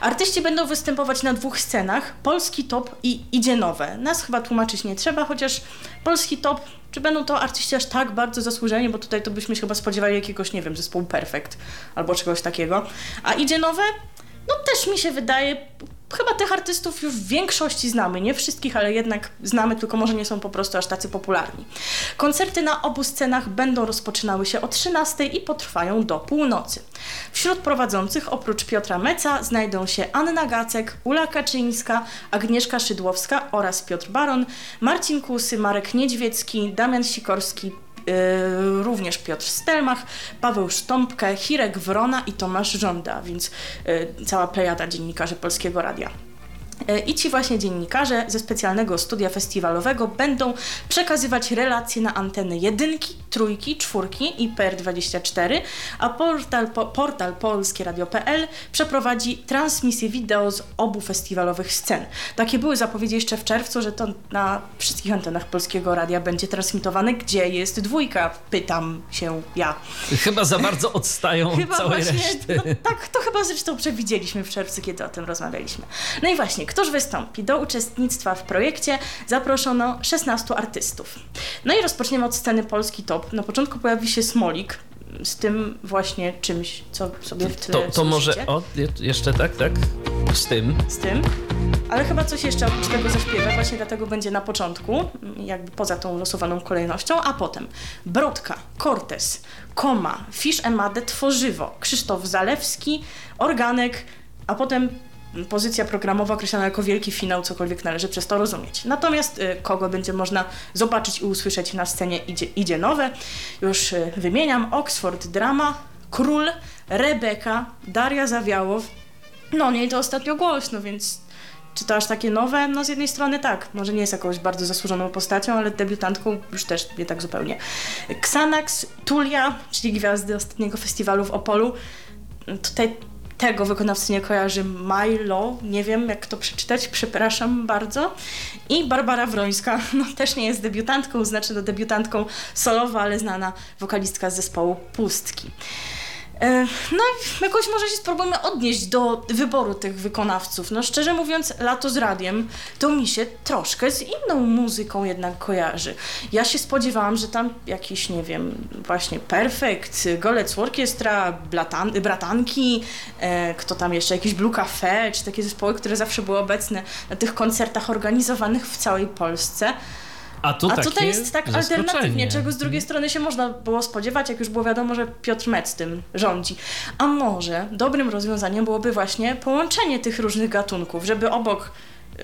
Artyści będą występować na dwóch scenach, Polski Top i Idzie Nowe. Nas chyba tłumaczyć nie trzeba, chociaż Polski Top... Czy będą to artyści aż tak bardzo zasłużeni, bo tutaj to byśmy się chyba spodziewali jakiegoś, nie wiem, zespołu Perfect albo czegoś takiego. A Idzie Nowe? No też mi się wydaje... Chyba tych artystów już w większości znamy, nie wszystkich, ale jednak znamy, tylko może nie są po prostu aż tacy popularni. Koncerty na obu scenach będą rozpoczynały się o trzynastej i potrwają do północy. Wśród prowadzących oprócz Piotra Meca znajdą się Anna Gacek, Ula Kaczyńska, Agnieszka Szydłowska oraz Piotr Baron, Marcin Kusy, Marek Niedźwiecki, Damian Sikorski, Yy, również Piotr Stelmach, Paweł Sztąpkę, Hirek Wrona i Tomasz Żąda, więc yy, cała plejada dziennikarzy Polskiego Radia. I ci właśnie dziennikarze ze specjalnego studia festiwalowego będą przekazywać relacje na anteny jedynki, trójki, czwórki i P R dwadzieścia cztery, a portal, po, portal Polskie Radio.pl przeprowadzi transmisję wideo z obu festiwalowych scen. Takie były zapowiedzi jeszcze w czerwcu, że to na wszystkich antenach Polskiego Radia będzie transmitowane. Gdzie jest dwójka? Pytam się ja. Chyba za bardzo odstają od chyba całej właśnie, reszty. No, tak, to chyba zresztą przewidzieliśmy w czerwcu, kiedy o tym rozmawialiśmy. No i właśnie, któż wystąpi? Do uczestnictwa w projekcie zaproszono szesnastu artystów. No i rozpoczniemy od sceny Polski Top. Na początku pojawi się Smolik z tym właśnie czymś, co sobie w tle to, to może o, jeszcze tak, tak? Z tym. Z tym. Ale chyba coś jeszcze oprócz tego zaśpiewa, właśnie dlatego będzie na początku, jakby poza tą losowaną kolejnością, a potem Brodka, Cortez, Koma, Fisz Emadę, Tworzywo, Krzysztof Zalewski, Organek, a potem pozycja programowa określana jako wielki finał, cokolwiek należy przez to rozumieć. Natomiast y, kogo będzie można zobaczyć i usłyszeć na scenie Idzie, idzie Nowe? Już y, wymieniam. Oxford Drama, Król, Rebeka, Daria Zawiałow. No nie, to ostatnio głośno, więc czy to aż takie nowe? No z jednej strony tak, może nie jest jakąś bardzo zasłużoną postacią, ale debiutantką już też nie tak zupełnie. Xanax, Tulia, czyli gwiazdy ostatniego festiwalu w Opolu. Tutaj tego wykonawcy nie kojarzy, Milo, nie wiem jak to przeczytać, przepraszam bardzo. I Barbara Wrońska, no też nie jest debiutantką, znaczy no debiutantką solowa, ale znana wokalistka z zespołu Pustki. No jakoś może się spróbujmy odnieść do wyboru tych wykonawców. No szczerze mówiąc, Lato z radiem to mi się troszkę z inną muzyką jednak kojarzy. Ja się spodziewałam, że tam jakiś, nie wiem, właśnie Perfect, Golec Orkiestra, Blatan- Bratanki, e, kto tam jeszcze, jakiś Blue Cafe, czy takie zespoły, które zawsze były obecne na tych koncertach organizowanych w całej Polsce. A, tu A tutaj jest tak alternatywnie, czego z drugiej strony się można było spodziewać, jak już było wiadomo, że Piotr Mec tym rządzi. A może dobrym rozwiązaniem byłoby właśnie połączenie tych różnych gatunków, żeby obok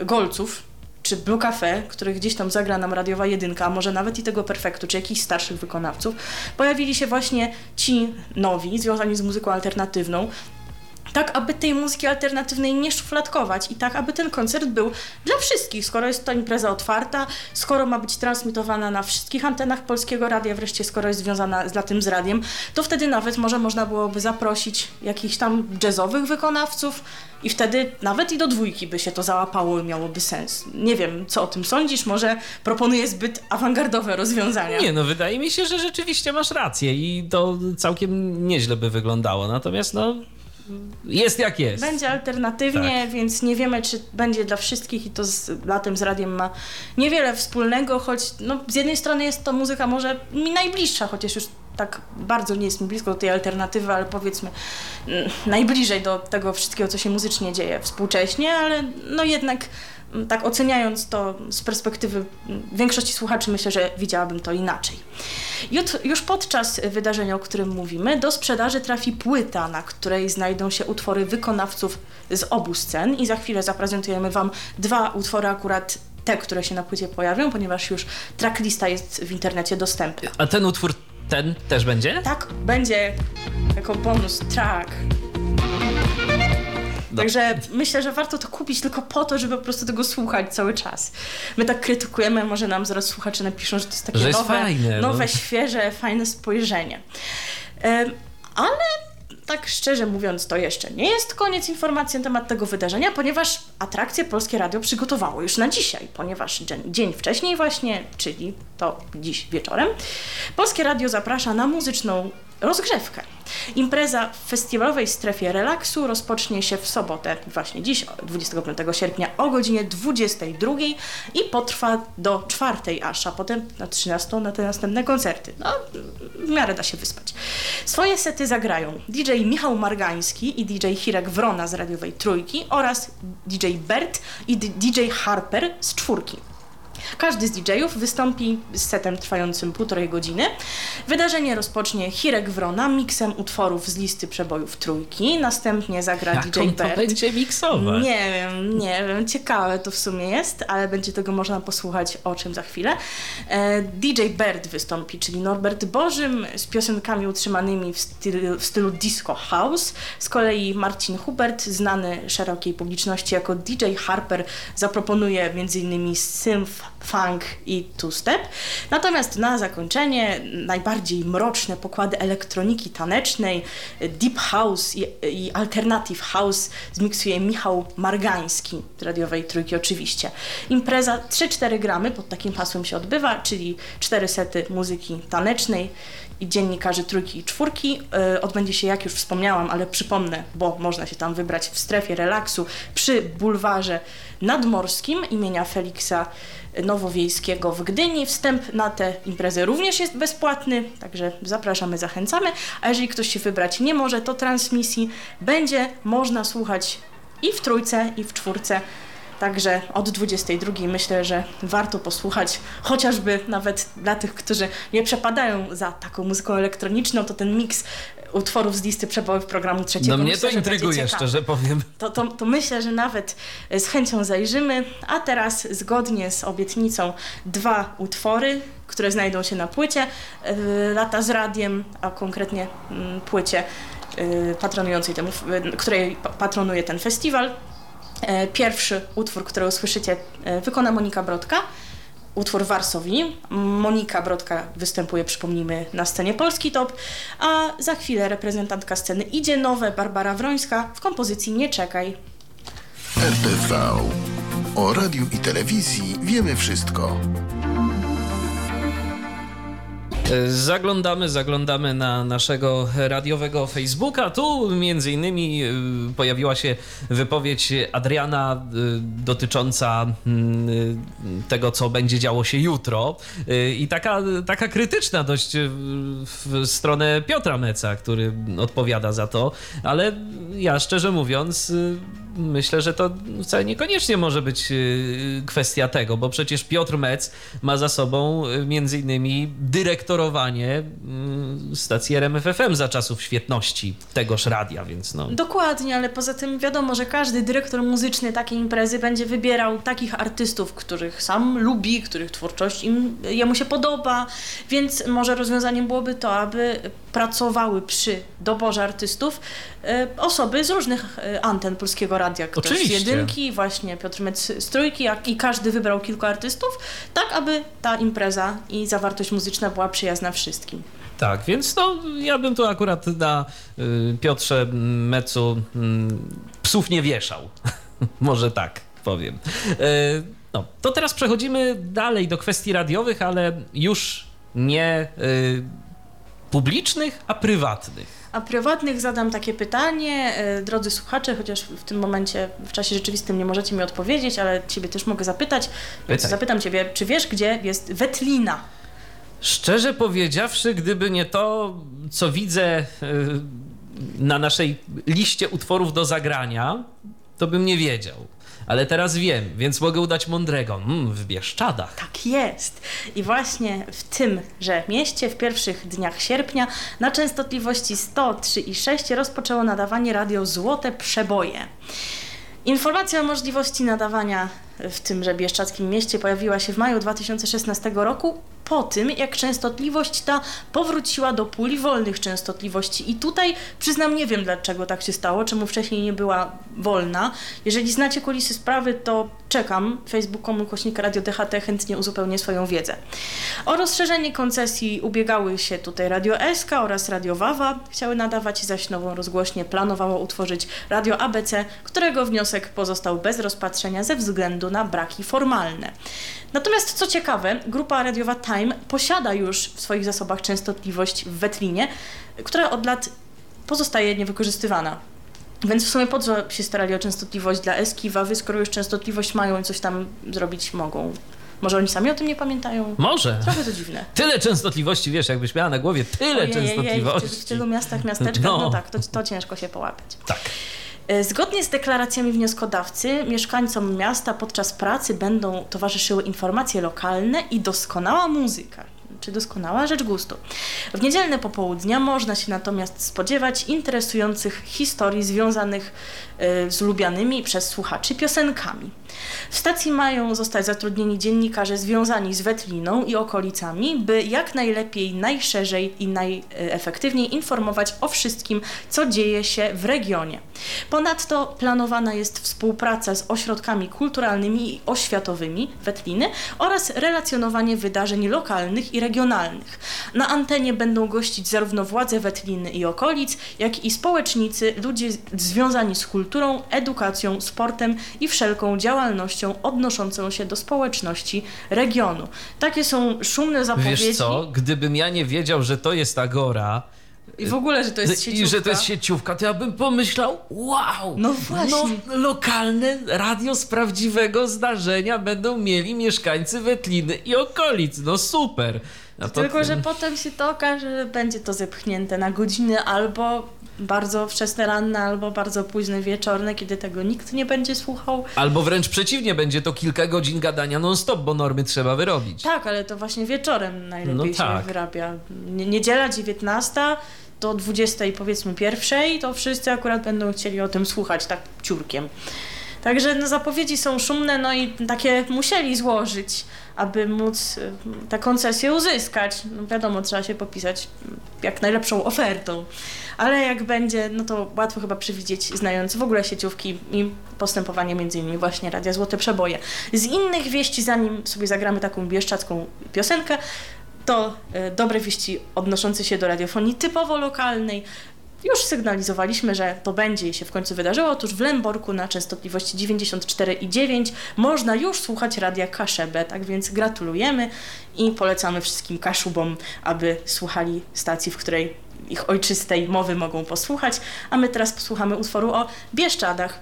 Golców czy Blue Cafe, których gdzieś tam zagra nam radiowa jedynka, a może nawet i tego Perfektu, czy jakichś starszych wykonawców, pojawili się właśnie ci nowi, związani z muzyką alternatywną, tak aby tej muzyki alternatywnej nie szufladkować i tak, aby ten koncert był dla wszystkich, skoro jest to impreza otwarta, skoro ma być transmitowana na wszystkich antenach Polskiego Radia, wreszcie skoro jest związana z latem z radiem, to wtedy nawet może można byłoby zaprosić jakichś tam jazzowych wykonawców i wtedy nawet i do dwójki by się to załapało i miałoby sens. Nie wiem, co o tym sądzisz, może proponuję zbyt awangardowe rozwiązania. Nie, no wydaje mi się, że rzeczywiście masz rację i to całkiem nieźle by wyglądało, natomiast no jest jak jest. Będzie alternatywnie, tak. Więc nie wiemy, czy będzie dla wszystkich i to z latem z radiem ma niewiele wspólnego, choć no, z jednej strony jest to muzyka może mi najbliższa, chociaż już tak bardzo nie jest mi blisko do tej alternatywy, ale powiedzmy najbliżej do tego wszystkiego, co się muzycznie dzieje współcześnie, ale no jednak tak oceniając to z perspektywy większości słuchaczy, myślę, że widziałabym to inaczej. Już podczas wydarzenia, o którym mówimy, do sprzedaży trafi płyta, na której znajdą się utwory wykonawców z obu scen i za chwilę zaprezentujemy Wam dwa utwory, akurat te, które się na płycie pojawią, ponieważ już tracklista jest w internecie dostępna. A ten utwór, ten też będzie? Tak, będzie jako bonus track. No. Także myślę, że warto to kupić tylko po to, żeby po prostu tego słuchać cały czas. My tak krytykujemy, może nam zaraz słuchacze napiszą, że to jest takie jest nowe, fajne, nowe no. świeże, fajne spojrzenie. Um, ale... Tak szczerze mówiąc, to jeszcze nie jest koniec informacji na temat tego wydarzenia, ponieważ atrakcję Polskie Radio przygotowało już na dzisiaj, ponieważ dzień wcześniej właśnie, czyli to dziś wieczorem, Polskie Radio zaprasza na muzyczną rozgrzewkę. Impreza w festiwalowej strefie relaksu rozpocznie się w sobotę, właśnie dziś, dwudziestego piątego sierpnia o godzinie dwudziestej drugiej i potrwa do czwartej aż, a potem na trzynastą na te następne koncerty. No, w miarę da się wyspać. Swoje sety zagrają D J Michał Margański i D J Hirek Wrona z radiowej Trójki oraz D J Bert i D J Harper z Czwórki. Każdy z D J-ów wystąpi z setem trwającym półtorej godziny. Wydarzenie rozpocznie Hirek Wrona miksem utworów z listy przebojów Trójki. Następnie zagra jak D J on Bert. To będzie miksowe? Nie wiem, nie wiem. Ciekawe to w sumie jest, ale będzie tego można posłuchać, o czym za chwilę. D J Bert wystąpi, czyli Norbert Bożym z piosenkami utrzymanymi w stylu, w stylu disco house. Z kolei Marcin Hubert, znany szerokiej publiczności jako D J Harper, zaproponuje m.in. symf, funk i two-step. Natomiast na zakończenie najbardziej mroczne pokłady elektroniki tanecznej, deep house i, i alternative house zmiksuje Michał Margański z radiowej Trójki oczywiście. Impreza trzy cztery gramy pod takim hasłem się odbywa, czyli cztery sety muzyki tanecznej i dziennikarzy Trójki i Czwórki. Yy, odbędzie się, jak już wspomniałam, ale przypomnę, bo można się tam wybrać, w strefie relaksu przy bulwarze nadmorskim imienia Feliksa Nowowiejskiego w Gdyni. Wstęp na tę imprezę również jest bezpłatny, także zapraszamy, zachęcamy. A jeżeli ktoś się wybrać nie może, to transmisji będzie można słuchać i w Trójce, i w Czwórce. Także od dwudziestej drugiej myślę, że warto posłuchać, chociażby nawet dla tych, którzy nie przepadają za taką muzyką elektroniczną, to ten miks utworów z listy przebojów programu trzeciego. No mnie myślę, to intryguje, szczerze powiem. To, to, to myślę, że nawet z chęcią zajrzymy, a teraz zgodnie z obietnicą dwa utwory, które znajdą się na płycie Lata z Radiem, a konkretnie płycie patronującej temu, której patronuje ten festiwal. Pierwszy utwór, który usłyszycie, wykona Monika Brodka, utwór Warsowi. Monika Brodka występuje, przypomnijmy, na scenie Polski Top, a za chwilę reprezentantka sceny Idzie Nowe, Barbara Wrońska w kompozycji Nie czekaj. R T V. O radiu i telewizji wiemy wszystko. Zaglądamy, zaglądamy na naszego radiowego Facebooka. Tu między innymi pojawiła się wypowiedź Adriana dotycząca tego, co będzie działo się jutro. I taka, taka krytyczna dość w stronę Piotra Meca, który odpowiada za to. Ale ja szczerze mówiąc myślę, że to wcale niekoniecznie może być kwestia tego, bo przecież Piotr Mec ma za sobą między innymi dyrektor stacji R M F F M za czasów świetności tegoż radia, więc no... Dokładnie, ale poza tym wiadomo, że każdy dyrektor muzyczny takiej imprezy będzie wybierał takich artystów, których sam lubi, których twórczość im, jemu się podoba, więc może rozwiązaniem byłoby to, aby pracowały przy doborze artystów osoby z różnych anten Polskiego Radia. Ktoś oczywiście z jedynki, właśnie Piotr Mec z Trójki, i każdy wybrał kilku artystów, tak aby ta impreza i zawartość muzyczna była przyjazna wszystkim. Tak, więc to ja bym tu akurat na y, Piotrze Mecu y, psów nie wieszał. Może tak powiem. Y, no, to teraz przechodzimy dalej do kwestii radiowych, ale już nie y, publicznych, a prywatnych. A prywatnych zadam takie pytanie, drodzy słuchacze, chociaż w tym momencie, w czasie rzeczywistym nie możecie mi odpowiedzieć, ale ciebie też mogę zapytać. Zapytam ciebie, czy wiesz, gdzie jest Wetlina? Szczerze powiedziawszy, gdyby nie to, co widzę na naszej liście utworów do zagrania, to bym nie wiedział. Ale teraz wiem, więc mogę udać mądrego. Mm, w Bieszczadach. Tak jest. I właśnie w tym, że mieście w pierwszych dniach sierpnia na częstotliwości sto trzy i sześć rozpoczęło nadawanie radio Złote Przeboje. Informacja o możliwości nadawania w tymże bieszczadzkim mieście pojawiła się w maju dwa tysiące szesnastego roku, po tym jak częstotliwość ta powróciła do puli wolnych częstotliwości. I tutaj przyznam, nie wiem dlaczego tak się stało, czemu wcześniej nie była wolna. Jeżeli znacie kulisy sprawy, to czekam. Facebook.com ukośnik Radio D H T chętnie uzupełnię swoją wiedzę. O rozszerzenie koncesji ubiegały się tutaj Radio S K oraz Radio Wawa. Chciały nadawać, zaś nową rozgłośnię planowało utworzyć Radio A B C, którego wniosek pozostał bez rozpatrzenia ze względu na braki formalne. Natomiast co ciekawe, grupa radiowa Time posiada już w swoich zasobach częstotliwość w Wetlinie, która od lat pozostaje niewykorzystywana. Więc w sumie po co się starali o częstotliwość dla Eski, Wawy, skoro już częstotliwość mają i coś tam zrobić mogą. Może oni sami o tym nie pamiętają? Może. Trochę to dziwne. Tyle częstotliwości, wiesz, jakbyś miała na głowie tyle Ojej, częstotliwości. Jej, w, w tylu miastach, miasteczkach, no, no tak, to, to ciężko się połapać. Tak. Zgodnie z deklaracjami wnioskodawcy, mieszkańcom miasta podczas pracy będą towarzyszyły informacje lokalne i doskonała muzyka, czy doskonała rzecz gustu. W niedzielne popołudnia można się natomiast spodziewać interesujących historii związanych y, z lubianymi przez słuchaczy piosenkami. W stacji mają zostać zatrudnieni dziennikarze związani z Wetliną i okolicami, by jak najlepiej, najszerzej i najefektywniej informować o wszystkim, co dzieje się w regionie. Ponadto planowana jest współpraca z ośrodkami kulturalnymi i oświatowymi Wetliny oraz relacjonowanie wydarzeń lokalnych i regionalnych. Na antenie będą gościć zarówno władze Wetliny i okolic, jak i społecznicy, ludzie związani z kulturą, edukacją, sportem i wszelką działalnością odnoszącą się do społeczności regionu. Takie są szumne zapowiedzi. Wiesz co, gdybym ja nie wiedział, że to jest Agora i w ogóle, że to jest sieciówka, i że to jest sieciówka, to ja bym pomyślał, wow, no właśnie, no, lokalne radio z prawdziwego zdarzenia będą mieli mieszkańcy Wetliny i okolic, no super. A tylko, potem... że potem się to okaże, że będzie to zepchnięte na godziny albo bardzo wczesne ranne, albo bardzo późne wieczorne, kiedy tego nikt nie będzie słuchał. Albo wręcz przeciwnie, będzie to kilka godzin gadania non-stop, bo normy trzeba wyrobić. Tak, ale to właśnie wieczorem najlepiej no tak. się wyrabia. Niedziela dziewiętnasta do dwudziestej, powiedzmy pierwszej, to wszyscy akurat będą chcieli o tym słuchać, tak ciurkiem. Także no, zapowiedzi są szumne, no i takie musieli złożyć, aby móc tę koncesję uzyskać. No wiadomo, trzeba się popisać jak najlepszą ofertą. Ale jak będzie, no to łatwo chyba przewidzieć, znając w ogóle sieciówki i postępowanie między innymi właśnie Radia Złote Przeboje. Z innych wieści, zanim sobie zagramy taką bieszczadzką piosenkę, to dobre wieści odnoszące się do radiofonii typowo lokalnej. Już sygnalizowaliśmy, że to będzie i się w końcu wydarzyło. Otóż w Lęborku na częstotliwości dziewięćdziesiąt cztery i dziewięć można już słuchać radia Kaszebę. Tak więc gratulujemy i polecamy wszystkim Kaszubom, aby słuchali stacji, w której ich ojczystej mowy mogą posłuchać. A my teraz posłuchamy utworu o Bieszczadach.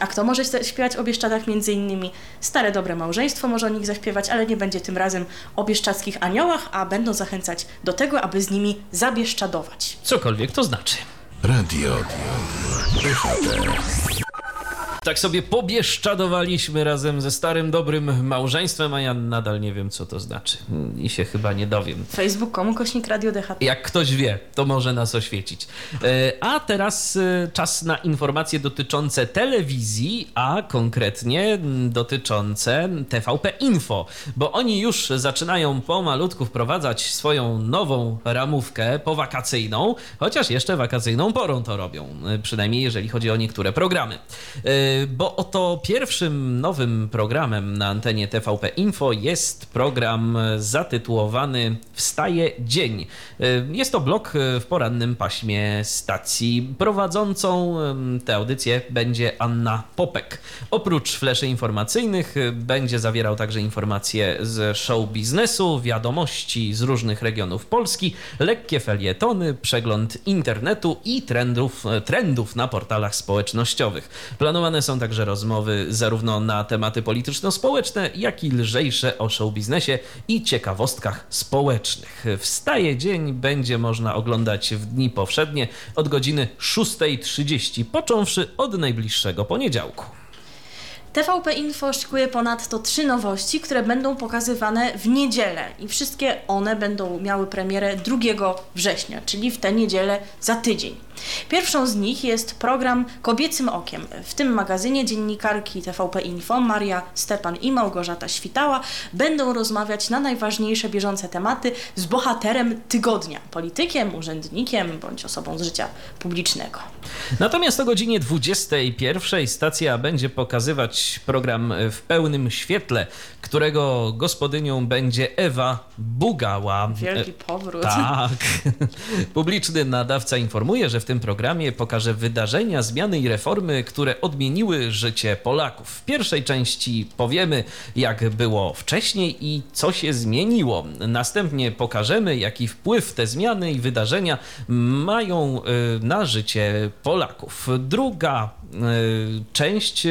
A kto może śpiewać o Bieszczadach? Między innymi Stare Dobre Małżeństwo może o nich zaśpiewać, ale nie będzie tym razem o bieszczadzkich aniołach, a będą zachęcać do tego, aby z nimi zabieszczadować. Cokolwiek to znaczy. Radio. Tak sobie pobieszczadowaliśmy razem ze Starym Dobrym Małżeństwem, a ja nadal nie wiem, co to znaczy. I się chyba nie dowiem. Facebook.com kośnik Radio D H T. Jak ktoś wie, to może nas oświecić. A teraz czas na informacje dotyczące telewizji, a konkretnie dotyczące T V P Info, bo oni już zaczynają pomalutku wprowadzać swoją nową ramówkę powakacyjną, chociaż jeszcze wakacyjną porą to robią, przynajmniej jeżeli chodzi o niektóre programy. Bo oto pierwszym nowym programem na antenie T V P Info jest program zatytułowany Wstaje Dzień. Jest to blok w porannym paśmie stacji. Prowadzącą tę audycję będzie Anna Popek. Oprócz fleszy informacyjnych będzie zawierał także informacje z show biznesu, wiadomości z różnych regionów Polski, lekkie felietony, przegląd internetu i trendów, trendów na portalach społecznościowych. Planowane Planowane są także rozmowy zarówno na tematy polityczno-społeczne, jak i lżejsze o showbiznesie i ciekawostkach społecznych. Wstaje dzień będzie można oglądać w dni powszednie od godziny szósta trzydzieści, począwszy od najbliższego poniedziałku. T V P Info szykuje ponadto trzy nowości, które będą pokazywane w niedzielę i wszystkie one będą miały premierę drugiego września, czyli w tę niedzielę za tydzień. Pierwszą z nich jest program Kobiecym Okiem. W tym magazynie dziennikarki T V P Info Maria Stepan i Małgorzata Świtała będą rozmawiać na najważniejsze bieżące tematy z bohaterem tygodnia, politykiem, urzędnikiem bądź osobą z życia publicznego. Natomiast o godzinie dwudziestej pierwszej stacja będzie pokazywać program W pełnym świetle, którego gospodynią będzie Ewa Bugała. Wielki powrót. Tak. Publiczny nadawca informuje, że w W tym programie pokaże wydarzenia, zmiany i reformy, które odmieniły życie Polaków. W pierwszej części powiemy, jak było wcześniej i co się zmieniło. Następnie pokażemy, jaki wpływ te zmiany i wydarzenia mają na życie Polaków. Druga część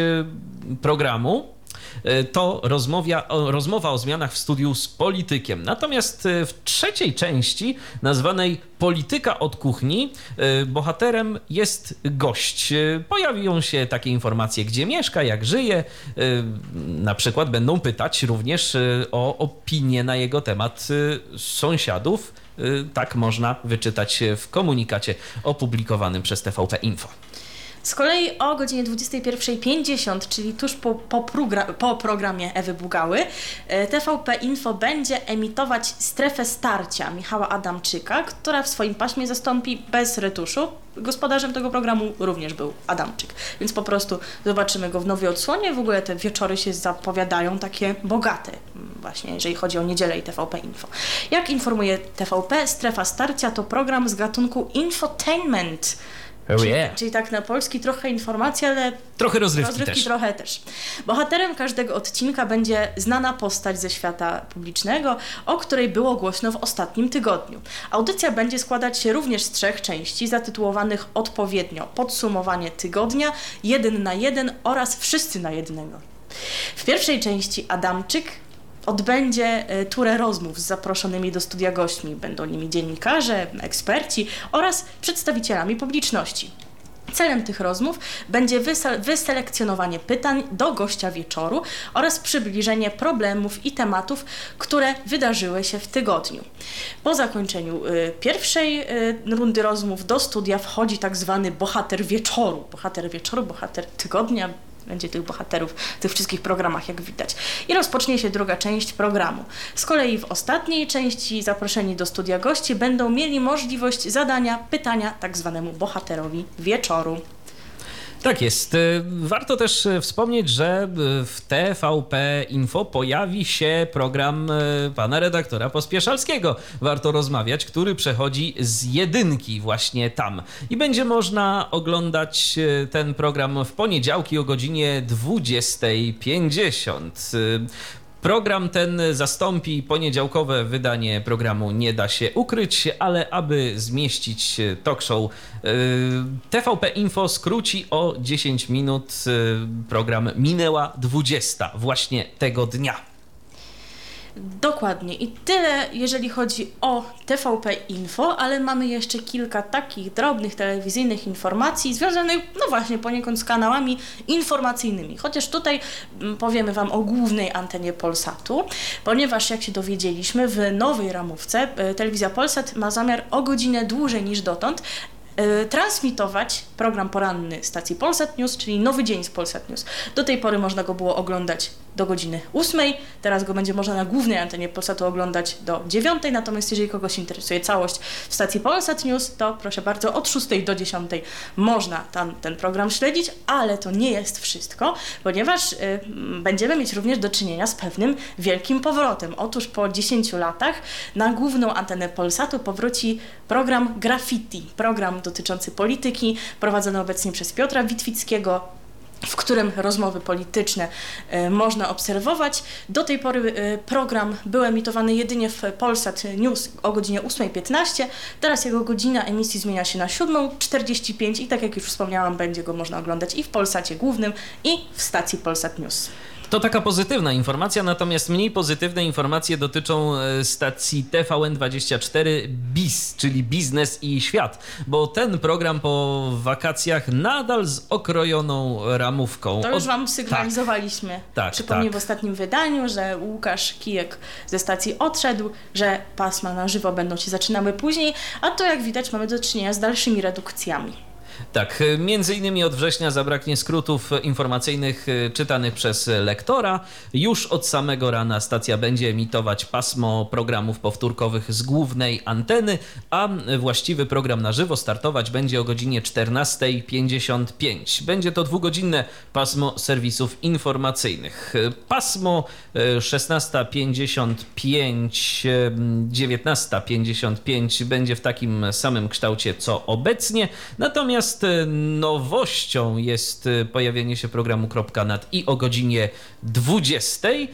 programu to rozmawia, rozmowa o zmianach w studiu z politykiem. Natomiast w trzeciej części, nazwanej Polityka od kuchni, bohaterem jest gość. Pojawią się takie informacje, gdzie mieszka, jak żyje. Na przykład będą pytać również o opinię na jego temat sąsiadów. Tak można wyczytać w komunikacie opublikowanym przez T V P Info. Z kolei o godzinie dwudziestej pierwszej pięćdziesiąt, czyli tuż po, po, progra- po programie Ewy Bugały, T V P Info będzie emitować Strefę Starcia Michała Adamczyka, która w swoim paśmie zastąpi bez retuszu. Gospodarzem tego programu również był Adamczyk, więc po prostu zobaczymy go w nowej odsłonie. W ogóle te wieczory się zapowiadają takie bogate, właśnie jeżeli chodzi o niedzielę i T V P Info. Jak informuje T V P, Strefa Starcia to program z gatunku infotainment. Oh yeah. czyli, czyli tak na polski trochę informacji, ale trochę rozrywki, rozrywki też. trochę też. Bohaterem każdego odcinka będzie znana postać ze świata publicznego, o której było głośno w ostatnim tygodniu. Audycja będzie składać się również z trzech części zatytułowanych odpowiednio Podsumowanie tygodnia, Jeden na jeden oraz Wszyscy na jednego. W pierwszej części Adamczyk odbędzie turę rozmów z zaproszonymi do studia gośćmi. Będą nimi dziennikarze, eksperci oraz przedstawicielami publiczności. Celem tych rozmów będzie wyselekcjonowanie pytań do gościa wieczoru oraz przybliżenie problemów i tematów, które wydarzyły się w tygodniu. Po zakończeniu pierwszej rundy rozmów do studia wchodzi tak zwany bohater wieczoru. Bohater wieczoru, bohater tygodnia. Będzie tych bohaterów w tych wszystkich programach, jak widać. I rozpocznie się druga część programu. Z kolei w ostatniej części zaproszeni do studia goście będą mieli możliwość zadania pytania tak zwanemu bohaterowi wieczoru. Tak jest. Warto też wspomnieć, że w T V P Info pojawi się program pana redaktora Pospieszalskiego. Warto rozmawiać, który przechodzi z jedynki właśnie tam. I będzie można oglądać ten program w poniedziałki o godzinie dwudziesta pięćdziesiąt. Program ten zastąpi poniedziałkowe wydanie programu Nie da się ukryć, ale aby zmieścić talk show, T V P Info skróci o dziesięć minut program Minęła dwudziesta właśnie tego dnia. Dokładnie. I tyle, jeżeli chodzi o T V P Info, ale mamy jeszcze kilka takich drobnych telewizyjnych informacji związanych, no właśnie, poniekąd z kanałami informacyjnymi. Chociaż tutaj powiemy Wam o głównej antenie Polsatu, ponieważ jak się dowiedzieliśmy, w nowej ramówce Telewizja Polsat ma zamiar o godzinę dłużej niż dotąd transmitować program poranny stacji Polsat News, czyli Nowy Dzień z Polsat News. Do tej pory można go było oglądać do godziny ósmej, teraz go będzie można na głównej antenie Polsatu oglądać do dziewiątej, natomiast jeżeli kogoś interesuje całość w stacji Polsat News, to proszę bardzo, od szóstej do dziesiątej można tam ten program śledzić, ale to nie jest wszystko, ponieważ y, będziemy mieć również do czynienia z pewnym wielkim powrotem. Otóż po dziesięciu latach na główną antenę Polsatu powróci program Graffiti, program dotyczący polityki, prowadzony obecnie przez Piotra Witwickiego. w którym rozmowy polityczne y, można obserwować. Do tej pory y, program był emitowany jedynie w Polsat News o godzinie ósma piętnaście. Teraz jego godzina emisji zmienia się na siódma czterdzieści pięć i tak jak już wspomniałam, będzie go można oglądać i w Polsacie Głównym, i w stacji Polsat News. To taka pozytywna informacja, natomiast mniej pozytywne informacje dotyczą stacji T V N dwadzieścia cztery BIS, czyli Biznes i Świat, bo ten program po wakacjach nadal z okrojoną ramówką. To już Wam sygnalizowaliśmy. Tak, Przypomnij tak. w ostatnim wydaniu, że Łukasz Kijek ze stacji odszedł, że pasma na żywo będą się zaczynały później, a to jak widać mamy do czynienia z dalszymi redukcjami. Tak, między innymi od września zabraknie skrótów informacyjnych czytanych przez lektora. Już od samego rana stacja będzie emitować pasmo programów powtórkowych z głównej anteny, a właściwy program na żywo startować będzie o godzinie czternasta pięćdziesiąt pięć. Będzie to dwugodzinne pasmo serwisów informacyjnych. Pasmo szesnasta pięćdziesiąt pięć, dziewiętnasta pięćdziesiąt pięć będzie w takim samym kształcie co obecnie, natomiast nowością jest pojawienie się programu Kropka nad i o godzinie dwudziestej.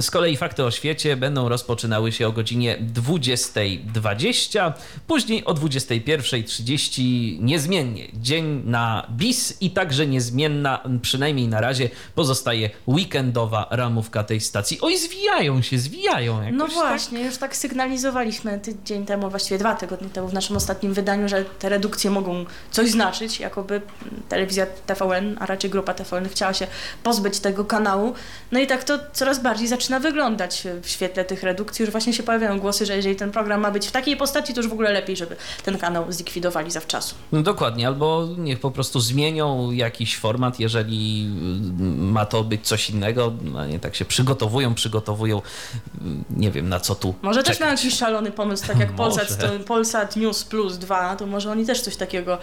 Z kolei fakty o świecie będą rozpoczynały się o godzinie dwudziesta dwadzieścia. Później o dwudziesta pierwsza trzydzieści niezmiennie dzień na BIS i także niezmienna, przynajmniej na razie, pozostaje weekendowa ramówka tej stacji. Oj, zwijają się, zwijają jakoś. No właśnie, tak? Już tak sygnalizowaliśmy tydzień temu, właściwie dwa tygodnie temu w naszym ostatnim wydaniu, że te redukcje mogą coś znaczyć, jakoby telewizja T V N, a raczej grupa T V N chciała się pozbyć tego kanału. No i tak to coraz bardziej zaczyna wyglądać w świetle tych redukcji. Już właśnie się pojawiają głosy, że jeżeli ten program ma być w takiej postaci, to już w ogóle lepiej, żeby ten kanał zlikwidowali zawczasu. No dokładnie, albo niech po prostu zmienią jakiś format, jeżeli ma to być coś innego, a nie tak się przygotowują, przygotowują, nie wiem na co tu Może czekać. Też mają jakiś szalony pomysł, tak jak Polsat, to Polsat News Plus dwa, to może oni też coś takiego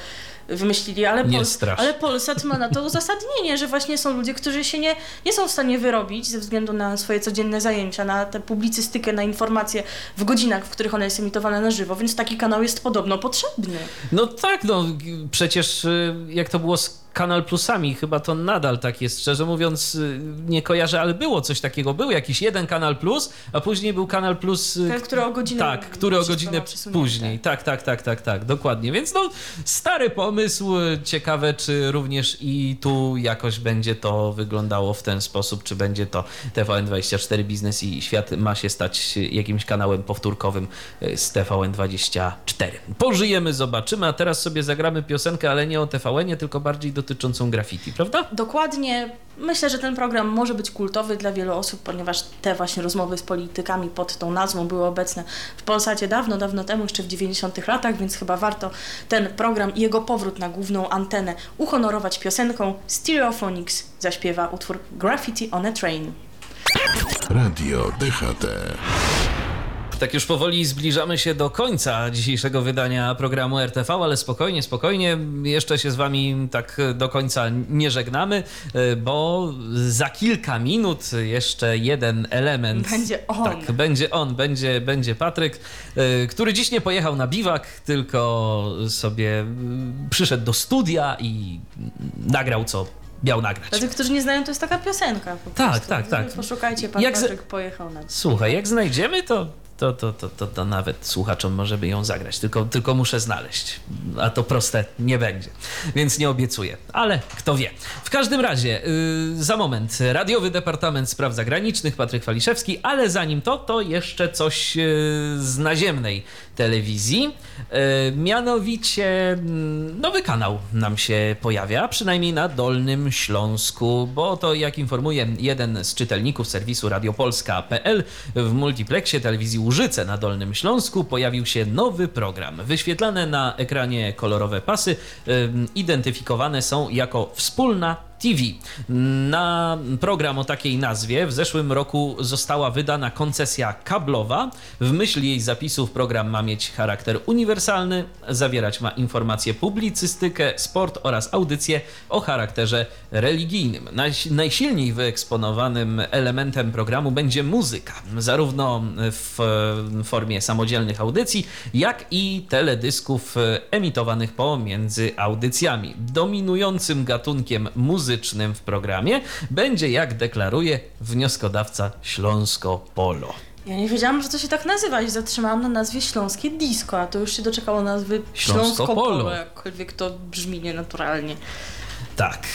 wymyślili, ale, Pol- ale Polsat ma na to uzasadnienie, że właśnie są ludzie, którzy się nie, nie są w stanie wyrobić ze względu na swoje codzienne zajęcia, na tę publicystykę, na informacje w godzinach, w których ona jest emitowana na żywo, więc taki kanał jest podobno potrzebny. No tak, no przecież jak to było z Kanal Plusami, chyba to nadal tak jest, szczerze mówiąc nie kojarzę, ale było coś takiego, był jakiś jeden Kanal Plus, a później był Kanal Plus... Ten, który o godzinę... Tak, który o godzinę później, tak, tak, tak, tak, tak, dokładnie, więc no stary pomysł, ciekawe czy również i tu jakoś będzie to wyglądało w ten sposób, czy będzie to T V N dwadzieścia cztery Biznes i Świat ma się stać jakimś kanałem powtórkowym z T V N dwadzieścia cztery. Pożyjemy, zobaczymy, a teraz sobie zagramy piosenkę, ale nie o T V N-ie, tylko bardziej do dotyczącą graffiti, prawda? Dokładnie. Myślę, że ten program może być kultowy dla wielu osób, ponieważ te właśnie rozmowy z politykami pod tą nazwą były obecne w Polsacie dawno, dawno temu, jeszcze w dziewięćdziesiątych latach, więc chyba warto ten program i jego powrót na główną antenę uhonorować piosenką. Stereophonics zaśpiewa utwór Graffiti on a Train. Radio D H T. Tak już powoli zbliżamy się do końca dzisiejszego wydania programu R T V, ale spokojnie, spokojnie, jeszcze się z wami tak do końca nie żegnamy, bo za kilka minut jeszcze jeden element. Będzie on. Tak, będzie on, będzie, będzie Patryk, który dziś nie pojechał na biwak, tylko sobie przyszedł do studia i nagrał co miał nagrać. Dla tych, którzy nie znają, to jest taka piosenka. Po tak, prostu. tak, tak. Poszukajcie, pan jak Patryk z... pojechał na biwak. Słuchaj, jak znajdziemy, to... To, to, to, to, to nawet słuchaczom może by ją zagrać, tylko, tylko muszę znaleźć, a to proste nie będzie, więc nie obiecuję, ale kto wie. W każdym razie yy, za moment Radiowy Departament Spraw Zagranicznych, Patryk Waliszewski, ale zanim to, to jeszcze coś yy, z naziemnej telewizji, yy, mianowicie nowy kanał nam się pojawia, przynajmniej na Dolnym Śląsku, bo to jak informuje jeden z czytelników serwisu radio polska kropka p l w Multiplexie telewizji Łużyce na Dolnym Śląsku pojawił się nowy program. Wyświetlane na ekranie kolorowe pasy yy, identyfikowane są jako wspólna T V. Na program o takiej nazwie w zeszłym roku została wydana koncesja kablowa. W myśl jej zapisów program ma mieć charakter uniwersalny, zawierać ma informacje, publicystykę, sport oraz audycje o charakterze religijnym. Najsilniej wyeksponowanym elementem programu będzie muzyka, zarówno w formie samodzielnych audycji, jak i teledysków emitowanych pomiędzy audycjami. Dominującym gatunkiem muzyki muzycznym w programie. Będzie, jak deklaruje wnioskodawca, Śląsko Polo. Ja nie wiedziałam, że to się tak nazywa i zatrzymałam na nazwie Śląskie Disco, a to już się doczekało nazwy Śląsko Polo, jakkolwiek to brzmi nienaturalnie. Tak,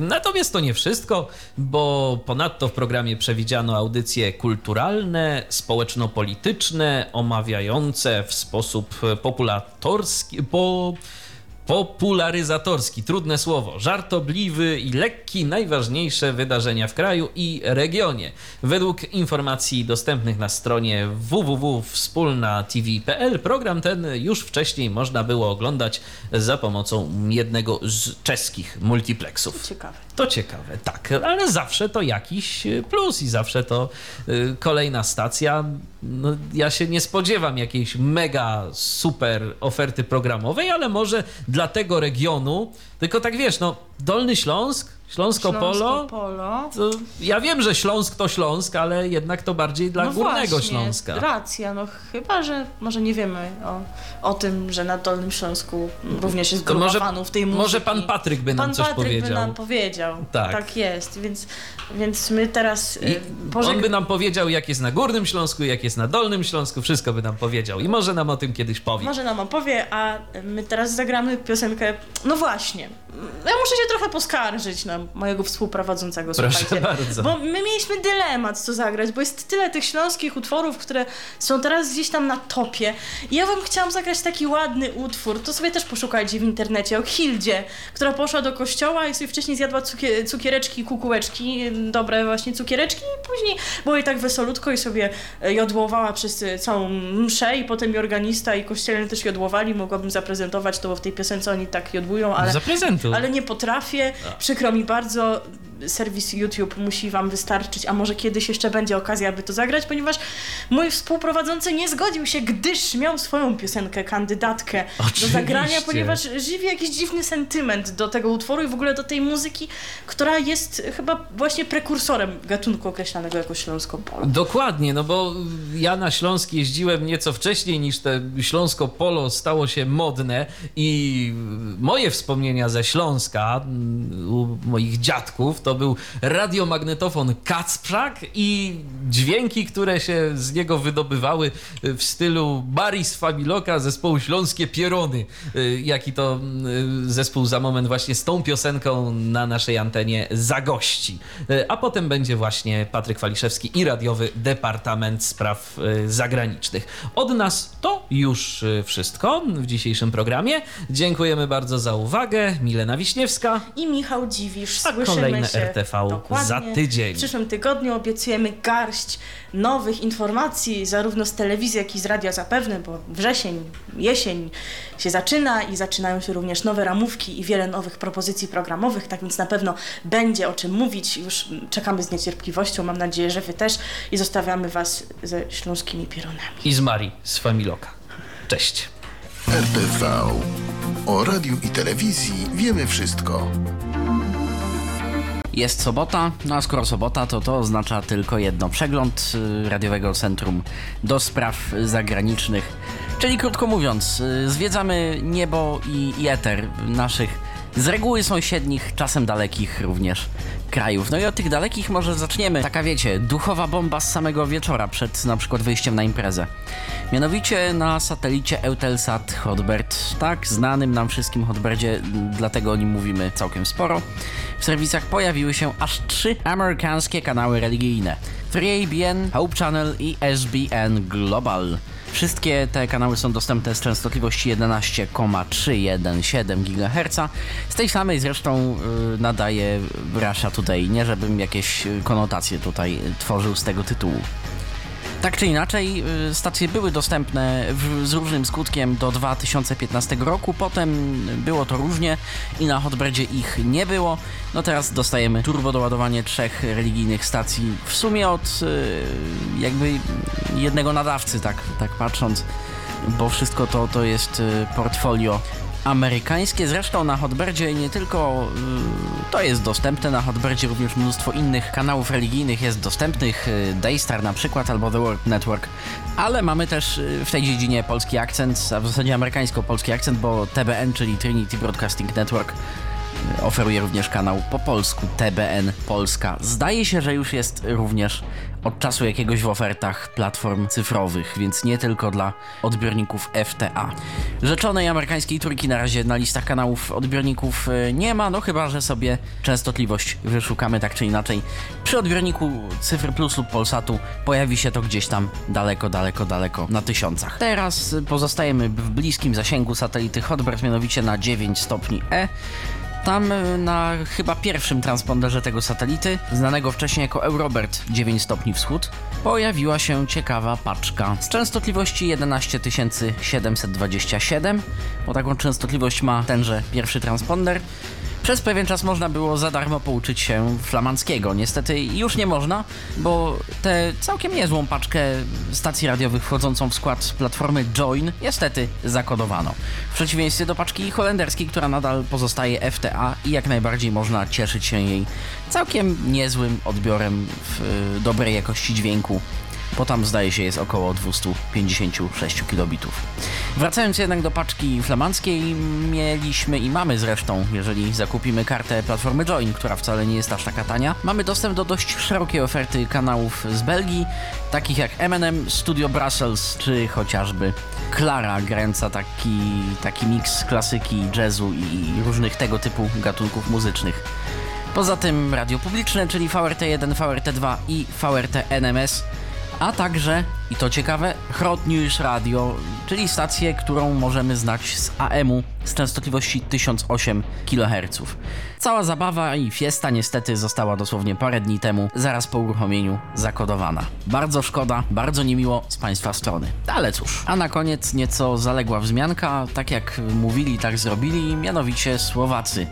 natomiast to nie wszystko, bo ponadto w programie przewidziano audycje kulturalne, społeczno-polityczne, omawiające w sposób populatorski, po... popularyzatorski, trudne słowo, żartobliwy i lekki najważniejsze wydarzenia w kraju i regionie. Według informacji dostępnych na stronie w w w kropka wspólna t v kropka p l program ten już wcześniej można było oglądać za pomocą jednego z czeskich multiplexów. Ciekawe. To ciekawe, tak, ale zawsze to jakiś plus i zawsze to yy, kolejna stacja. No, ja się nie spodziewam jakiejś mega super oferty programowej, ale może dla tego regionu, tylko tak wiesz, no Dolny Śląsk, Śląsko-Polo, Śląsko-Polo. To, ja wiem, że Śląsk to Śląsk, ale jednak to bardziej dla no Górnego właśnie, Śląska. Racja, no chyba, że może nie wiemy o, o tym, że na Dolnym Śląsku również jest grupa fanów tej muzyki. Może pan Patryk by nam pan coś Patryk powiedział. Pan Patryk by nam powiedział, tak, tak jest, więc, więc my teraz... Pożeg... On by nam powiedział, jak jest na Górnym Śląsku, jak jest na Dolnym Śląsku, wszystko by nam powiedział i może nam o tym kiedyś powie. Może nam opowie, a my teraz zagramy piosenkę, no właśnie, ja muszę się trochę poskarżyć na mojego współprowadzącego, słuchajcie, bardzo. Bo my mieliśmy dylemat, co zagrać, bo jest tyle tych śląskich utworów, które są teraz gdzieś tam na topie. I ja wam chciałam zagrać taki ładny utwór, to sobie też poszukajcie w internecie, o Hildzie, która poszła do kościoła i sobie wcześniej zjadła cukier- cukiereczki, kukułeczki, dobre właśnie cukiereczki i później było jej tak wesolutko i sobie jodłowała przez całą mszę i potem i organista i kościelny też jodłowali, mogłabym zaprezentować to, bo w tej piosence oni tak jodłują, ale, ale nie potrafię, no. Przykro mi bardzo, serwis YouTube musi wam wystarczyć, a może kiedyś jeszcze będzie okazja, aby to zagrać, ponieważ mój współprowadzący nie zgodził się, gdyż miał swoją piosenkę, kandydatkę Oczywiście. do zagrania, ponieważ żywi jakiś dziwny sentyment do tego utworu i w ogóle do tej muzyki, która jest chyba właśnie prekursorem gatunku określanego jako Śląsko-Polo. Dokładnie, no bo ja na Śląsk jeździłem nieco wcześniej niż te Śląsko-Polo stało się modne i moje wspomnienia ze Śląska u moich dziadków to To był radiomagnetofon Kacprzak i dźwięki, które się z niego wydobywały w stylu Baris Familoka zespołu Śląskie Pierony, jaki to zespół za moment właśnie z tą piosenką na naszej antenie zagości. A potem będzie właśnie Patryk Waliszewski i radiowy Departament Spraw Zagranicznych. Od nas to już wszystko w dzisiejszym programie. Dziękujemy bardzo za uwagę. Milena Wiśniewska i Michał Dziwisz. Słyszymy się R T V dokładnie za tydzień. W przyszłym tygodniu obiecujemy garść nowych informacji, zarówno z telewizji, jak i z radia zapewne, bo wrzesień, jesień się zaczyna i zaczynają się również nowe ramówki i wiele nowych propozycji programowych, tak więc na pewno będzie o czym mówić. Już czekamy z niecierpliwością, mam nadzieję, że wy też i zostawiamy was ze śląskimi pieronami. I z Marii, z Familoka. Cześć. R T V. O radiu i telewizji wiemy wszystko. Jest sobota, no a skoro sobota, to to oznacza tylko jedno. Przegląd Radiowego Centrum do Spraw Zagranicznych. Czyli krótko mówiąc, zwiedzamy niebo i, i eter naszych z reguły sąsiednich, czasem dalekich również krajów. No i od tych dalekich może zaczniemy. Taka wiecie, duchowa bomba z samego wieczora przed na przykład wyjściem na imprezę. Mianowicie na satelicie Eutelsat Hotbird, tak znanym nam wszystkim Hotbirdzie, dlatego o nim mówimy całkiem sporo. W serwisach pojawiły się aż trzy amerykańskie kanały religijne. trzy A B N, Hope Channel i S B N Global. Wszystkie te kanały są dostępne z częstotliwości jedenaście przecinek trzysta siedemnaście gigaherców. Z tej samej zresztą yy, nadaje Russia Today, nie żebym jakieś konotacje tutaj tworzył z tego tytułu. Tak czy inaczej, stacje były dostępne w, z różnym skutkiem do dwa tysiące piętnastego roku, potem było to różnie i na Hotbirdzie ich nie było. No teraz dostajemy turbo doładowanie trzech religijnych stacji, w sumie od jakby jednego nadawcy, tak, tak patrząc, bo wszystko to, to jest portfolio amerykańskie. Zresztą na Hotbirdzie nie tylko y, to jest dostępne, na Hotbirdzie również mnóstwo innych kanałów religijnych jest dostępnych, y, Daystar na przykład albo The World Network, ale mamy też y, w tej dziedzinie polski akcent, a w zasadzie amerykańsko-polski akcent, bo T B N, czyli Trinity Broadcasting Network, Oferuje również kanał po polsku T B N Polska. Zdaje się, że już jest również od czasu jakiegoś w ofertach platform cyfrowych, więc nie tylko dla odbiorników F T A. Rzeczonej amerykańskiej trójki na razie na listach kanałów odbiorników nie ma, no chyba że sobie częstotliwość wyszukamy tak czy inaczej. Przy odbiorniku Cyfry Plus lub Polsatu pojawi się to gdzieś tam daleko, daleko, daleko na tysiącach. Teraz pozostajemy w bliskim zasięgu satelity Hotbird, mianowicie na dziewięć stopni E. Tam na chyba pierwszym transponderze tego satelity, znanego wcześniej jako Eurobert dziewięć stopni wschód, pojawiła się ciekawa paczka z częstotliwości jedenaście tysięcy siedemset dwadzieścia siedem, bo taką częstotliwość ma tenże pierwszy transponder. Przez pewien czas można było za darmo pouczyć się flamandzkiego. Niestety już nie można, bo tę całkiem niezłą paczkę stacji radiowych wchodzącą w skład platformy Join niestety zakodowano. W przeciwieństwie do paczki holenderskiej, która nadal pozostaje F T A i jak najbardziej można cieszyć się jej całkiem niezłym odbiorem w dobrej jakości dźwięku, bo tam zdaje się jest około dwieście pięćdziesiąt sześć kilobitów. Wracając jednak do paczki flamandzkiej, mieliśmy i mamy zresztą, jeżeli zakupimy kartę platformy Join, która wcale nie jest aż taka tania, mamy dostęp do dość szerokiej oferty kanałów z Belgii, takich jak M and M, Studio Brussels czy chociażby Klara, grająca taki, taki miks klasyki, jazzu i różnych tego typu gatunków muzycznych. Poza tym radio publiczne, czyli V R T jeden, V R T dwa i V R T N M S, a także, i to ciekawe, Hot News Radio, czyli stację, którą możemy znać z A M-u z częstotliwości tysiąc osiem kiloherców. Cała zabawa i fiesta niestety została dosłownie parę dni temu, zaraz po uruchomieniu, zakodowana. Bardzo szkoda, bardzo niemiło z Państwa strony, ale cóż. A na koniec nieco zaległa wzmianka, tak jak mówili, tak zrobili, mianowicie Słowacy.